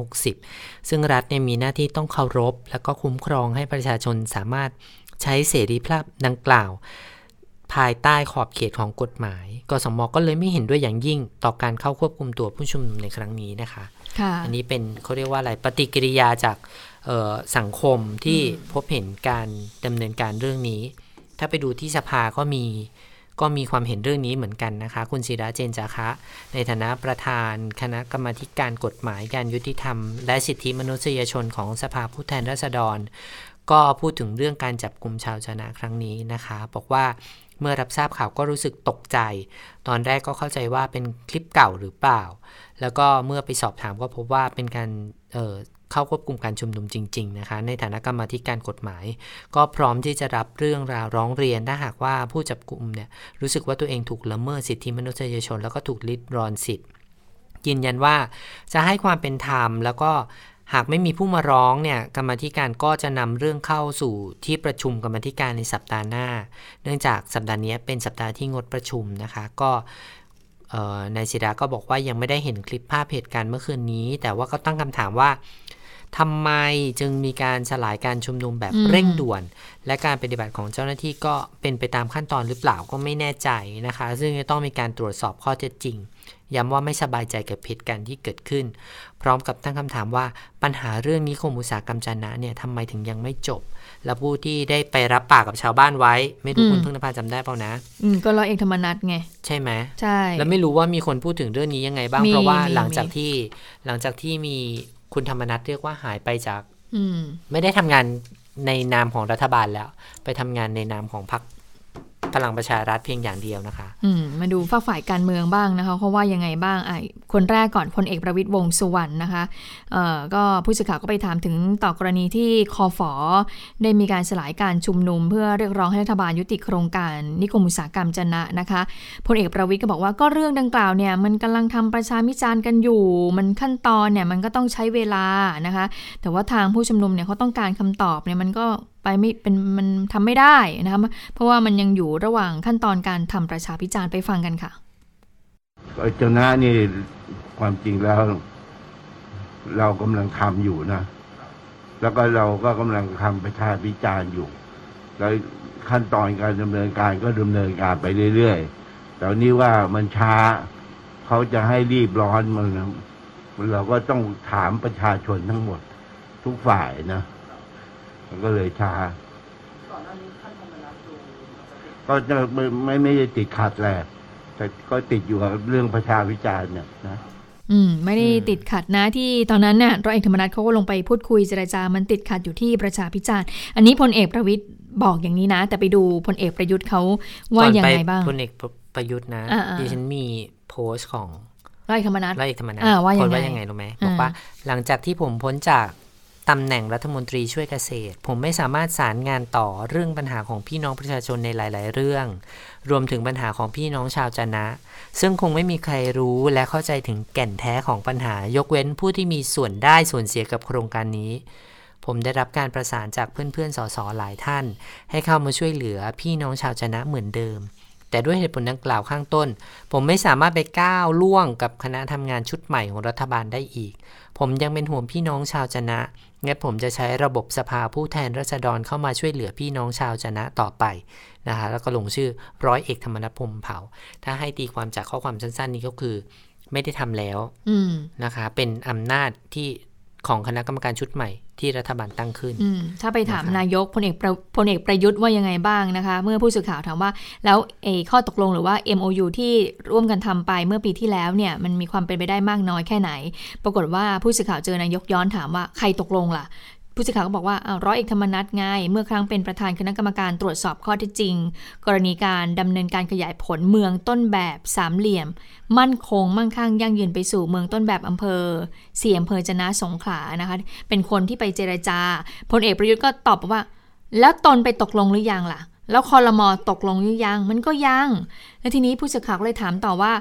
2560ซึ่งรัฐเนี่ยมีหน้าที่ต้องเคารพและก็คุ้มครองให้ประชาชนสามารถใช้เสรีภาพดังกล่าวภายใต้ขอบเขตของกฎหมายกสมก็เลยไม่เห็นด้วยอย่างยิ่งต่อการเข้าควบคุมตัวผู้ชุมนุมในครั้งนี้นะคะอันนี้เป็นเขาเรียกว่าอะไรปฏิกิริยาจากสังคมที่พบเห็นการดำเนินการเรื่องนี้ถ้าไปดูที่สภาก็มีความเห็นเรื่องนี้เหมือนกันนะคะคุณศิระเจนจาคะในฐานะประธานคณะกรรมาธิการกฎหมายการยุติธรรมและสิทธิมนุษยชนของสภาผู้แทนราษฎรก็พูดถึงเรื่องการจับกุมชาวชนะครั้งนี้นะคะบอกว่าเมื่อรับทราบข่าวก็รู้สึกตกใจตอนแรกก็เข้าใจว่าเป็นคลิปเก่าหรือเปล่าแล้วก็เมื่อไปสอบถามก็พบว่าเป็นการเข้าควบคุมการชุมนุมจริงๆนะคะในฐานะกรรมาธิการกฎหมายก็พร้อมที่จะรับเรื่องราวร้องเรียนถ้าหากว่าผู้จับกุมเนี่ยรู้สึกว่าตัวเองถูกละเมิดสิทธิมนุษยชนแล้วก็ถูกลิดรอนสิทธิ์ยืนยันว่าจะให้ความเป็นธรรมแล้วก็หากไม่มีผู้มาร้องเนี่ยกรรมาธิการก็จะนำเรื่องเข้าสู่ที่ประชุมกรรมาธิการในสัปดาห์หน้าเนื่องจากสัปดาห์นี้เป็นสัปดาห์ที่งดประชุมนะคะก็นายศิราก็บอกว่ายังไม่ได้เห็นคลิปภาพเหตุการณ์เมื่อคืนนี้แต่ว่าก็ตั้งคำถามว่าทำไมจึงมีการสลายการชุมนุมแบบเร่งด่วนและการปฏิบัติของเจ้าหน้าที่ก็เป็นไปตามขั้นตอนหรือเปล่าก็ไม่แน่ใจนะคะซึ่งจะต้องมีการตรวจสอบข้อเท็จจริงย้ำว่าไม่สบายใจกับเหตุการณ์ที่เกิดขึ้นพร้อมกับตั้งคำถามว่าปัญหาเรื่องนี้ของอุตสาหกรรมจนะเนี่ยทำไมถึงยังไม่จบและผู้ที่ได้ไปรับปากกับชาวบ้านไว้ไม่รู้คุณพึ่งนภาจำได้เปล่านะก็ร้อยเอกธรรมนัสไงใช่ไหมใช่แล้วไม่รู้ว่ามีคนพูดถึงเรื่องนี้ยังไงบ้างเพราะว่าหลังจากที่มีคุณธรรมนัสเรียกว่าหายไปจากไม่ได้ทำงานในนามของรัฐบาลแล้วไปทำงานในนามของพรรคพลังประชารัฐเพียงอย่างเดียวนะคะมาดูฝั่งฝ่ายการเมืองบ้างนะคะเขาว่ายังไงบ้างคนแรกก่อนพลเอกประวิตรวงษ์สุวรรณนะคะก็ผู้สื่อข่าวก็ไปถามถึงต่อกรณีที่คฝ.ได้มีการสลายการชุมนุมเพื่อเรียกร้องให้รัฐบาลยุติโครงการนิคมอุตสาหกรรมจนะนะคะพลเอกประวิตรก็บอกว่าก็เรื่องดังกล่าวเนี่ยมันกำลังทำประชาพิจารณ์กันอยู่มันขั้นตอนเนี่ยมันก็ต้องใช้เวลานะคะแต่ว่าทางผู้ชุมนุมเนี่ยเขาต้องการคำตอบเนี่ยมันก็ไปไม่เป็นมันทำไม่ได้นะคะเพราะว่ามันยังอยู่ระหว่างขั้นตอนการทำประชาพิจารณ์ไปฟังกันค่ะจนะนี่ความจริงแล้ว เรากำลังทำอยู่นะแล้วก็เราก็กำลังทำประชาพิจารณ์อยู่แล้วขั้นตอนการดำเนินการก็ดำเนินการไปเรื่อยๆแต่นี่ว่ามันช้าเขาจะให้รีบร้อนมันเราก็ต้องถามประชาชนทั้งหมดทุกฝ่ายนะมันก็เลยช้าก็จะไม่ได้ติดขัดแหละแต่ก็ติดอยู่กับเรื่องประชาพิจารณ์เนี่ยนะไม่ได้ติดขัดนะที่ตอนนั้นน่ะร้อยเอกธรรมนัสเขาก็ลงไปพูดคุยเจรจามันติดขัดอยู่ที่ประชาพิจารณ์อันนี้พลเอกประวิตรบอกอย่างนี้นะแต่ไปดูพลเอกประยุทธ์เขาว่าอย่างไรบ้างพลเอกประยุทธ์นะดิฉันมีโพสต์ของร้อยเอกธรรมนัสว่าอย่างไรรู้ไหมบอกว่าหลังจากที่ผมพ้นจากตำแหน่งรัฐมนตรีช่วยเกษตรผมไม่สามารถสารงานต่อเรื่องปัญหาของพี่น้องประชาชนในหลายๆเรื่องรวมถึงปัญหาของพี่น้องชาวจะนะซึ่งคงไม่มีใครรู้และเข้าใจถึงแก่นแท้ของปัญหายกเว้นผู้ที่มีส่วนได้ส่วนเสียกับโครงการนี้ผมได้รับการประสานจากเพื่อนๆสสหลายท่านให้เข้ามาช่วยเหลือพี่น้องชาวจะนะเหมือนเดิมแต่ด้วยเหตุผลดังกล่าวข้างต้นผมไม่สามารถไปก้าวล่วงกับคณะทำงานชุดใหม่ของรัฐบาลได้อีกผมยังเป็นห่วงพี่น้องชาวจะนะงั้นผมจะใช้ระบบสภาผู้แทนราษฎรเข้ามาช่วยเหลือพี่น้องชาวจะนะต่อไปนะคะแล้วก็ลงชื่อร้อยเอกธรรมนัส พรหมเผ่าถ้าให้ตีความจากข้อความสั้นๆนี้ก็คือไม่ได้ทำแล้วนะคะเป็นอำนาจที่ของคณะกรรมการชุดใหม่ที่รัฐบาลตั้งขึ้นถ้าไปถามนายกพลเอกประยุทธ์ว่ายังไงบ้างนะคะเมื่อผู้สื่อข่าวถามว่าแล้วข้อตกลงหรือว่า MOU ที่ร่วมกันทำไปเมื่อปีที่แล้วเนี่ยมันมีความเป็นไปได้มากน้อยแค่ไหนปรากฏว่าผู้สื่อข่าวเจอนายกย้อนถามว่าใครตกลงล่ะผู้สื่อข่าวก็บอกว่าร้อยเอกธรรมนัสไงเมื่อครั้งเป็นประธานคณะกรรมการตรวจสอบข้อเท็จจริงกรณีการดำเนินการขยายผลเมืองต้นแบบสามเหลี่ยมมั่นคงมั่งคั่งยั่งยืนไปสู่เมืองต้นแบบอำเภอ4อำเภอจะนะสงขลานะคะเป็นคนที่ไปเจรจาพลเอกประยุทธ์ก็ตอบว่าแล้วตนไปตกลงหรือยังล่ะแล้วครม.ตกลงหรือยังมันก็ยังและทีนี้ผู้สื่อข่าวเลยถามต่อว่า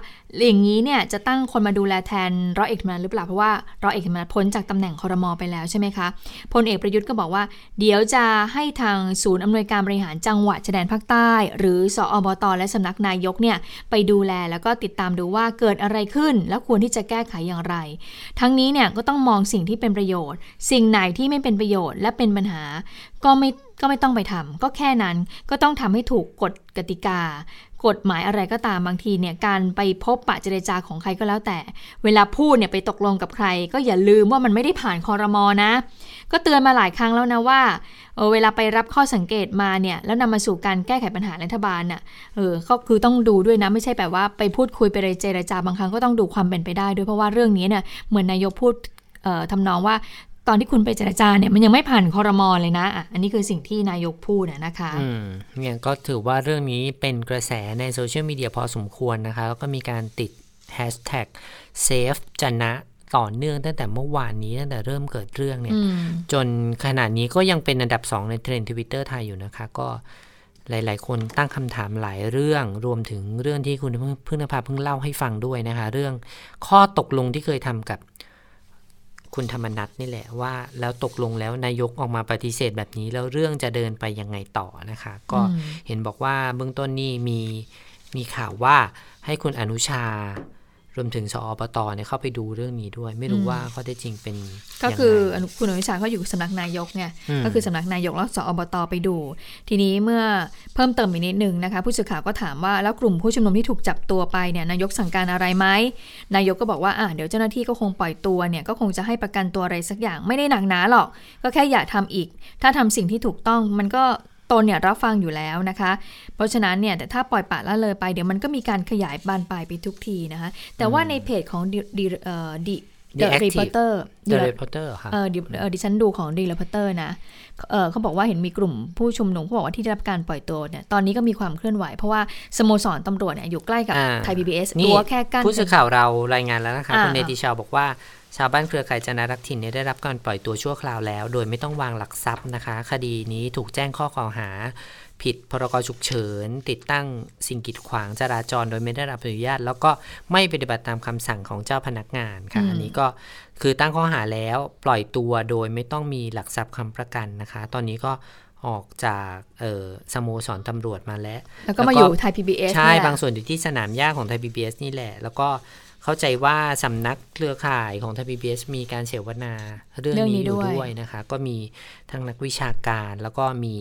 อย่างนี้เนี่ยจะตั้งคนมาดูแลแทนร้อยเอกธรรมนัสหรือเปล่าเพราะว่าร้อยเอกธรรมนัสพ้นจากตำแหน่งครม.ไปแล้วใช่ไหมคะพลเอกประยุทธ์ก็บอกว่าเดี๋ยวจะให้ทางศูนย์อำนวยการบริหารจังหวัดชายแดนภาคใต้หรือสอบต.และสำนักนายกเนี่ยไปดูแลแล้วก็ติดตามดูว่าเกิดอะไรขึ้นแล้วควรที่จะแก้ไขอย่างไรทั้งนี้เนี่ยก็ต้องมองสิ่งที่เป็นประโยชน์สิ่งไหนที่ไม่เป็นประโยชน์และเป็นปัญหาก็ไม่ต้องไปทำก็แค่นั้นก็ต้องทำให้ถูกกฎกติกากฎหมายอะไรก็ตามบางทีเนี่ยการไปพบปะเจรจาของใครก็แล้วแต่เวลาพูดเนี่ยไปตกลงกับใครก็อย่าลืมว่ามันไม่ได้ผ่านครม.นะก็เตือนมาหลายครั้งแล้วนะว่าเวลาไปรับข้อสังเกตมาเนี่ยแล้วนำมาสู่การแก้ไขปัญหารัฐบาลน่ะก็คือต้องดูด้วยนะไม่ใช่แบบว่าไปพูดคุยไปเจรจาบางครั้งก็ต้องดูความเป็นไปได้ด้วยเพราะว่าเรื่องนี้เนี่ยเหมือนนายกพูดทำนองว่าตอนที่คุณไปเจรจาเนี่ยมันยังไม่ผ่านครม.เลยนะอันนี้คือสิ่งที่นายกพูดนะคะเนี่ยก็ถือว่าเรื่องนี้เป็นกระแสในโซเชียลมีเดียพอสมควรนะคะแล้วก็มีการติดแฮชแท็กเซฟจะนะต่อเนื่องตั้งแต่เมื่อวานนี้ตั้งแต่เริ่มเกิดเรื่องเนี่ยจนขณะนี้ก็ยังเป็นอันดับ2ในเทรนด์ Twitter ไทยอยู่นะคะก็หลายๆคนตั้งคำถามหลายเรื่องรวมถึงเรื่องที่คุณพึ่งนภาเพิ่งเล่าให้ฟังด้วยนะคะเรื่องข้อตกลงที่เคยทำกับคุณธรรมนัสนี่แหละว่าแล้วตกลงแล้วนายกออกมาปฏิเสธแบบนี้แล้วเรื่องจะเดินไปยังไงต่อนะคะก็เห็นบอกว่าเบื้องต้นนี่มีข่าวว่าให้คุณอนุชารวมถึงสอบต.เนี่ยเข้าไปดูเรื่องนี้ด้วยไม่รู้ว่าข้อเท็จจริงเป็นก็คือคุณอนุชาเขาอยู่สำนักนายกไงก็คือสำนักนายกแล้วสอบต.ไปดูทีนี้เมื่อเพิ่มเติมอีกนิดนึงนะคะผู้สื่อข่าวก็ถามว่าแล้วกลุ่มผู้ชุมนุมที่ถูกจับตัวไปเนี่ยนายกสั่งการอะไรไหมนายกก็บอกว่าเดี๋ยวเจ้าหน้าที่ก็คงปล่อยตัวเนี่ยก็คงจะให้ประกันตัวอะไรสักอย่างไม่ได้หนักหนาหรอกก็แค่อย่าทำอีกถ้าทำสิ่งที่ถูกต้องมันก็ตนเนี่ยรับฟังอยู่แล้วนะคะเพราะฉะนั้นเนี่ยแต่ถ้าปล่อยปละละเลยไปเดี๋ยวมันก็มีการขยายบานปลายไปทุกทีนะคะแต่ว่าในเพจของThe Reporter ค่ะดิฉันดูของ The Reporter นะเขาบอกว่าเห็นมีกลุ่มผู้ชุมนุมเขาบอกว่าที่ได้รับการปล่อยตัวเนี่ยตอนนี้ก็มีความเคลื่อนไหวเพราะว่าสโมสรตำรวจเนี่ยอยู่ใกล้กับไทย PBS ตัวแค่กั้นผู้สื่อข่าวเรารายงานแล้วนะคะคุณเนติชาวบอกว่าชาวบ้านเครือข่ายจะนะรักถิ่นได้รับการปล่อยตัวชั่วคราวแล้วโดยไม่ต้องวางหลักทรัพย์นะคะคดีนี้ถูกแจ้งข้อกล่าวหาผิดพรกฉุกเฉินติดตั้งสิ่งกีดขวางจราจรโดยไม่ได้รับอนุญาตแล้วก็ไม่ปฏิบัติตามคำสั่งของเจ้าพนักงานค่ะอันนี้ก็คือตั้งข้อหาแล้วปล่อยตัวโดยไม่ต้องมีหลักทรัพย์ค้ำประกันนะคะตอนนี้ก็ออกจากสโมสรตำรวจมาแล้วก็มาอยู่ไทย PBS ใช่บางส่วนอยู่ที่สนามหญ้าของไทย PBS นี่แหละแล้วก็ เข้าใจว่าสำนักเครือข่ายของไทย PBS มีการเสวนาเรื่องนี้อยู่ด้วยนะคะก็มีทั้งนักวิชาการแล้วก็มี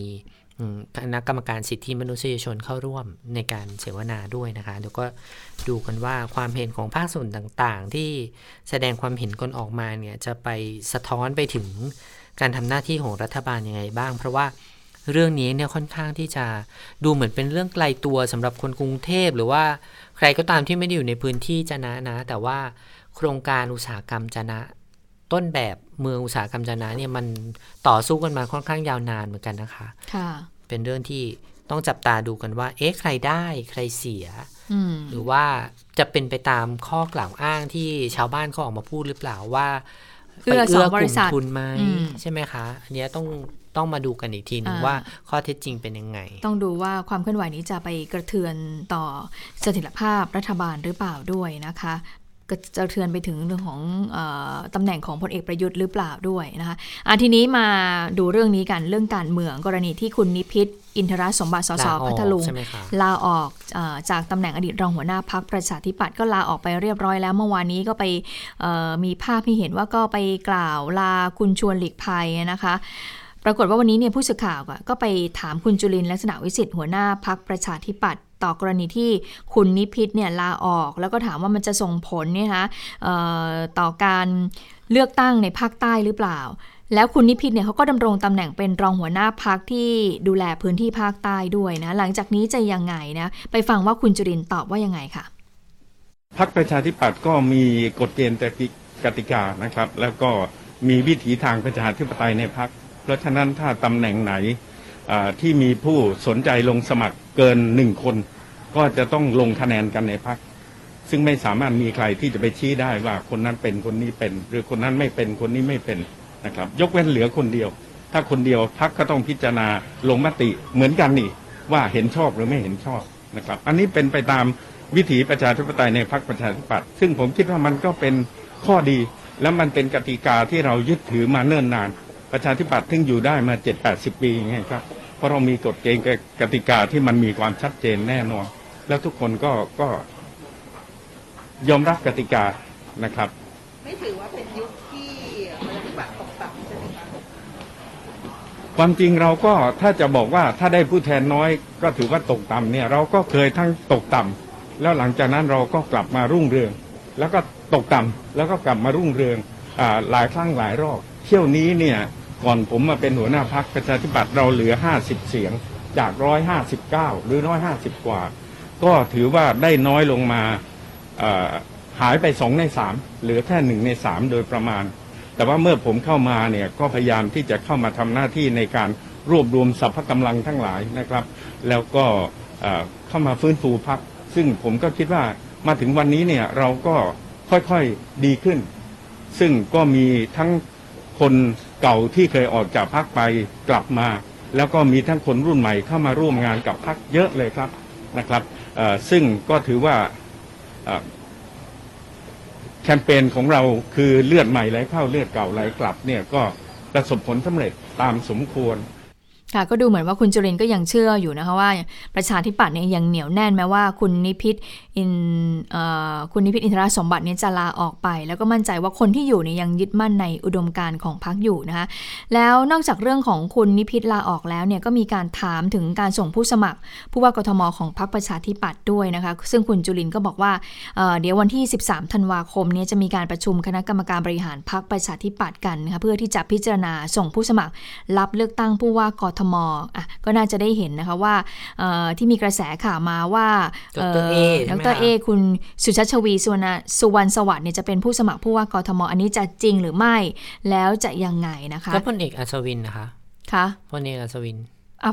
คณะกรรมการสิทธิมนุษยชนเข้าร่วมในการเสวนาด้วยนะคะแล้วก็ดูกันว่าความเห็นของภาคส่วนต่างๆที่แสดงความเห็นกันออกมาเนี่ยจะไปสะท้อนไปถึงการทำหน้าที่ของรัฐบาลยังไงบ้างเพราะว่าเรื่องนี้เนี่ยค่อนข้างที่จะดูเหมือนเป็นเรื่องไกลตัวสำหรับคนกรุงเทพหรือว่าใครก็ตามที่ไม่ได้อยู่ในพื้นที่จะนะแต่ว่าโครงการอุตสาหกรรมจะนะต้นแบบเมืองอุตสาหกรรมจะนะเนี่ยมันต่อสู้กันมาค่อนข้างยาวนานเหมือนกันนะคะค่ะเป็นเรื่องที่ต้องจับตาดูกันว่าเอ๊ะใครได้ใครเสียหรือว่าจะเป็นไปตามข้อกล่าวอ้างที่ชาวบ้านเขาออกมาพูดหรือเปล่าว่าไปเอื้อกลุ่มทุนไหมใช่ไหมคะอันนี้ต้องมาดูกันอีกทีนึงว่าข้อเท็จจริงเป็นยังไงต้องดูว่าความเคลื่อนไหวนี้จะไปกระเทือนต่อเสถียรภาพรัฐบาลหรือเปล่าด้วยนะคะกระเทือนไปถึงเรื่องของตำแหน่งของพลเอกประยุทธ์หรือเปล่าด้วยนะคะทีนี้มาดูเรื่องนี้กันเรื่องการเมืองกรณีที่คุณนิพิษอินทรสมบัติสสพัทลุงลาออกจากตำแหน่งอดีตรองหัวหน้าพรรคประชาธิปัตย์ก็ลาออกไปเรียบร้อยแล้วเมื่อวานนี้ก็ไปมีภาพที่เห็นว่าก็ไปกล่าวลาคุณชวนหลีกภัยนะคะปรากฏว่าวันนี้เนี่ยผู้สื่อข่าวก็ไปถามคุณจุลินทร์ลักษณะวิสิทธิ์หัวหน้าพรรคประชาธิปัตย์ต่อกรณีที่คุณนิพิษเนี่ยลาออกแล้วก็ถามว่ามันจะส่งผลเนี่ยคะต่อการเลือกตั้งในภาคใต้หรือเปล่าแล้วคุณนิพิษเนี่ยเขาก็ดำรงตำแหน่งเป็นรองหัวหน้าพรรคที่ดูแลพื้นที่ภาคใต้ด้วยนะหลังจากนี้จะยังไงนะไปฟังว่าคุณจุลินทร์ตอบว่ายังไงค่ะพรรคประชาธิปัตย์ก็มีกฎเกณฑ์แต่กติกานะครับแล้วก็มีวิถีทางประชาธิปไตยในพรรคเพราะฉะนั้นถ้าตำแหน่งไหนที่มีผู้สนใจลงสมัครเกิน1คนก็จะต้องลงคะแนนกันในพรรคซึ่งไม่สามารถมีใครที่จะไปชี้ได้ว่าคนนั้นเป็นคนนี้เป็นหรือคนนั้นไม่เป็นคนนี้ไม่เป็นนะครับยกเว้นเหลือคนเดียวถ้าคนเดียวพรรคก็ต้องพิจารณาลงมติเหมือนกันนี่ว่าเห็นชอบหรือไม่เห็นชอบนะครับอันนี้เป็นไปตามวิถีประชาธิปไตยในพรรคประชาธิปัตย์ซึ่งผมคิดว่ามันก็เป็นข้อดีและมันเป็นกติกาที่เรายึดถือมาเนิ่นนานประชาธิปัตย์ถึงอยู่ได้มา 70-80 ปีไงครับเพราะเรามีกฎเกณฑ์กติกาที่มันมีความชัดเจนแน่นอนแล้วทุกคนก็ยอมรับกติกานะครับไม่ถือว่าเป็นยุคที่ประชาธิปัตย์ตกต่ำใช่ไหมครับความจริงเราก็ถ้าจะบอกว่าถ้าได้ผู้แทนน้อยก็ถือว่าตกต่ำเนี่ยเราก็เคยทั้งตกต่ำแล้วหลังจากนั้นเราก็กลับมารุ่งเรืองแล้วก็ตกต่ำแล้วก็กลับมารุ่งเรืองหลายครั้งหลายรอบเที่ยวนี้เนี่ยก่อนผมมาเป็นหัวหน้าพรรคประชาธิปัตย์เราเหลือ50เสียงจาก159หรือ150กว่าก็ถือว่าได้น้อยลงมาหายไป2ใน3เหลือแค่1ใน3โดยประมาณแต่ว่าเมื่อผมเข้ามาเนี่ยก็พยายามที่จะเข้ามาทำหน้าที่ในการรวบรวมสรรพกำลังทั้งหลายนะครับแล้วก็เข้ามาฟื้นฟูพรรคซึ่งผมก็คิดว่ามาถึงวันนี้เนี่ยเราก็ค่อยๆดีขึ้นซึ่งก็มีทั้งคนเก่าที่เคยออกจากพรรคไปกลับมาแล้วก็มีทั้งคนรุ่นใหม่เข้ามาร่วมงานกับพรรคเยอะเลยครับนะครับซึ่งก็ถือว่าแคมเปญของเราคือเลือดใหม่ไหลเข้าเลือดเก่าไหลกลับเนี่ยก็ประสบผลสำเร็จตามสมควรค่ะก็ดูเหมือนว่าคุณจุรินทร์ก็ยังเชื่ออยู่นะคะว่าประชาธิปัตย์เนี่ยยังเหนียวแน่นแม้ว่าคุณนิพิษอินทรสมบัติเนี่ยจะลาออกไปแล้วก็มั่นใจว่าคนที่อยู่เนี่ยยังยึดมั่นในอุดมการณ์ของพรรคอยู่นะคะแล้วนอกจากเรื่องของคุณนิพิษลาออกแล้วเนี่ยก็มีการถามถึงการส่งผู้สมัครผู้ว่ากทม.ของพรรคประชาธิปัตย์ด้วยนะคะซึ่งคุณจุรินทร์ก็บอกว่าเดี๋ยววันที่13ธันวาคมเนี่ยจะมีการประชุมคณะกรรมการบริหารพรรคประชาธิปัตย์กันนะคะเพื่อที่จะพิจารณาส่งผู้สมัครรับเลือกตั้งผู้ว่ากทม.ก็น่าจะได้เห็นนะคะว่าที่มีกระแสข่าวมาว่าดร.เอคุณสุชาติชวีสุวรรณสวัสดิ์เนี่ยจะเป็นผู้สมัครผู้ว่ากทม.อันนี้จะจริงหรือไม่แล้วจะยังไงนะคะแล้วพลเอกอัศวินนะคะค่ะพลเอกอัศวิน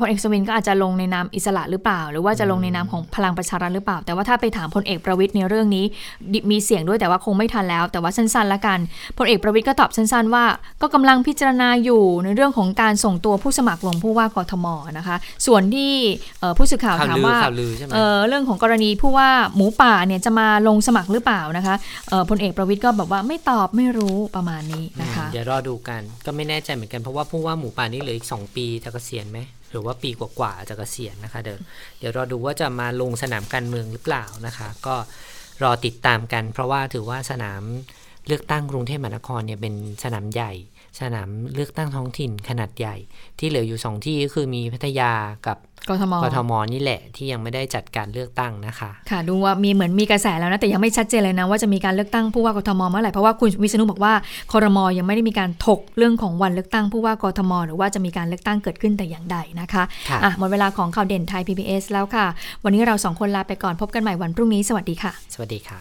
พลเอกอัศวินก็อาจจะลงในนามอิสระหรือเปล่าหรือว่าจะลงในนามของพลังประชารัฐหรือเปล่าแต่ว่าถ้าไปถามพลเอกประวิตรในเรื่องนี้มีเสียงด้วยแต่ว่าคงไม่ทันแล้วแต่ว่าสั้นๆละกันพลเอกประวิตรก็ตอบสั้นๆว่าก็กำลังพิจารณาอยู่ในเรื่องของการส่งตัวผู้สมัครลงผู้ว่ากทม.นะคะส่วนที่ผู้สื่อข่าวถามว่าเรื่องของกรณีผู้ว่าหมูป่าเนี่ยจะมาลงสมัครหรือเปล่านะคะพลเอกประวิตรก็บอกว่าไม่ตอบไม่รู้ประมาณนี้นะคะเดี๋ยวรอดูกันก็ไม่แน่ใจเหมือนกันเพราะว่าผู้ว่าหมูป่านี่เหลืออีก2ปีจะเกษียณมั้ยหรือว่าปีกว่าๆจะเกษียณนะคะเดี๋ยวรอดูว่าจะมาลงสนามการเมืองหรือเปล่านะคะก็ รอติดตามกันเพราะว่าถือว่าสนามเลือกตั้งกรุงเทพมหานครเนี่ยเป็นสนามใหญ่สนามเลือกตั้งท้องถิ่นขนาดใหญ่ที่เหลืออยู่2ที่ก็คือมีพัทยากับกทมนี่แหละที่ยังไม่ได้จัดการเลือกตั้งนะคะค่ะดูว่ามีเหมือนมีกระแสแล้วนะแต่ยังไม่ชัดเจนเลยนะว่าจะมีการเลือกตั้งผู้ว่ากทมเมื่อไหร่เพราะว่าคุณวิษณุบอกว่าครม.ยังไม่ได้มีการถกเรื่องของวันเลือกตั้งผู้ว่ากทม.หรือว่าจะมีการเลือกตั้งเกิดขึ้นแต่อย่างใดนะคะอ่ะหมดเวลาของข่าวเด่นไทย PBS แล้วค่ะวันนี้เรา2คนลาไปก่อนพบกันใหม่วันพรุ่งนี้สวัสดีค่ะสวัสดีค่ะ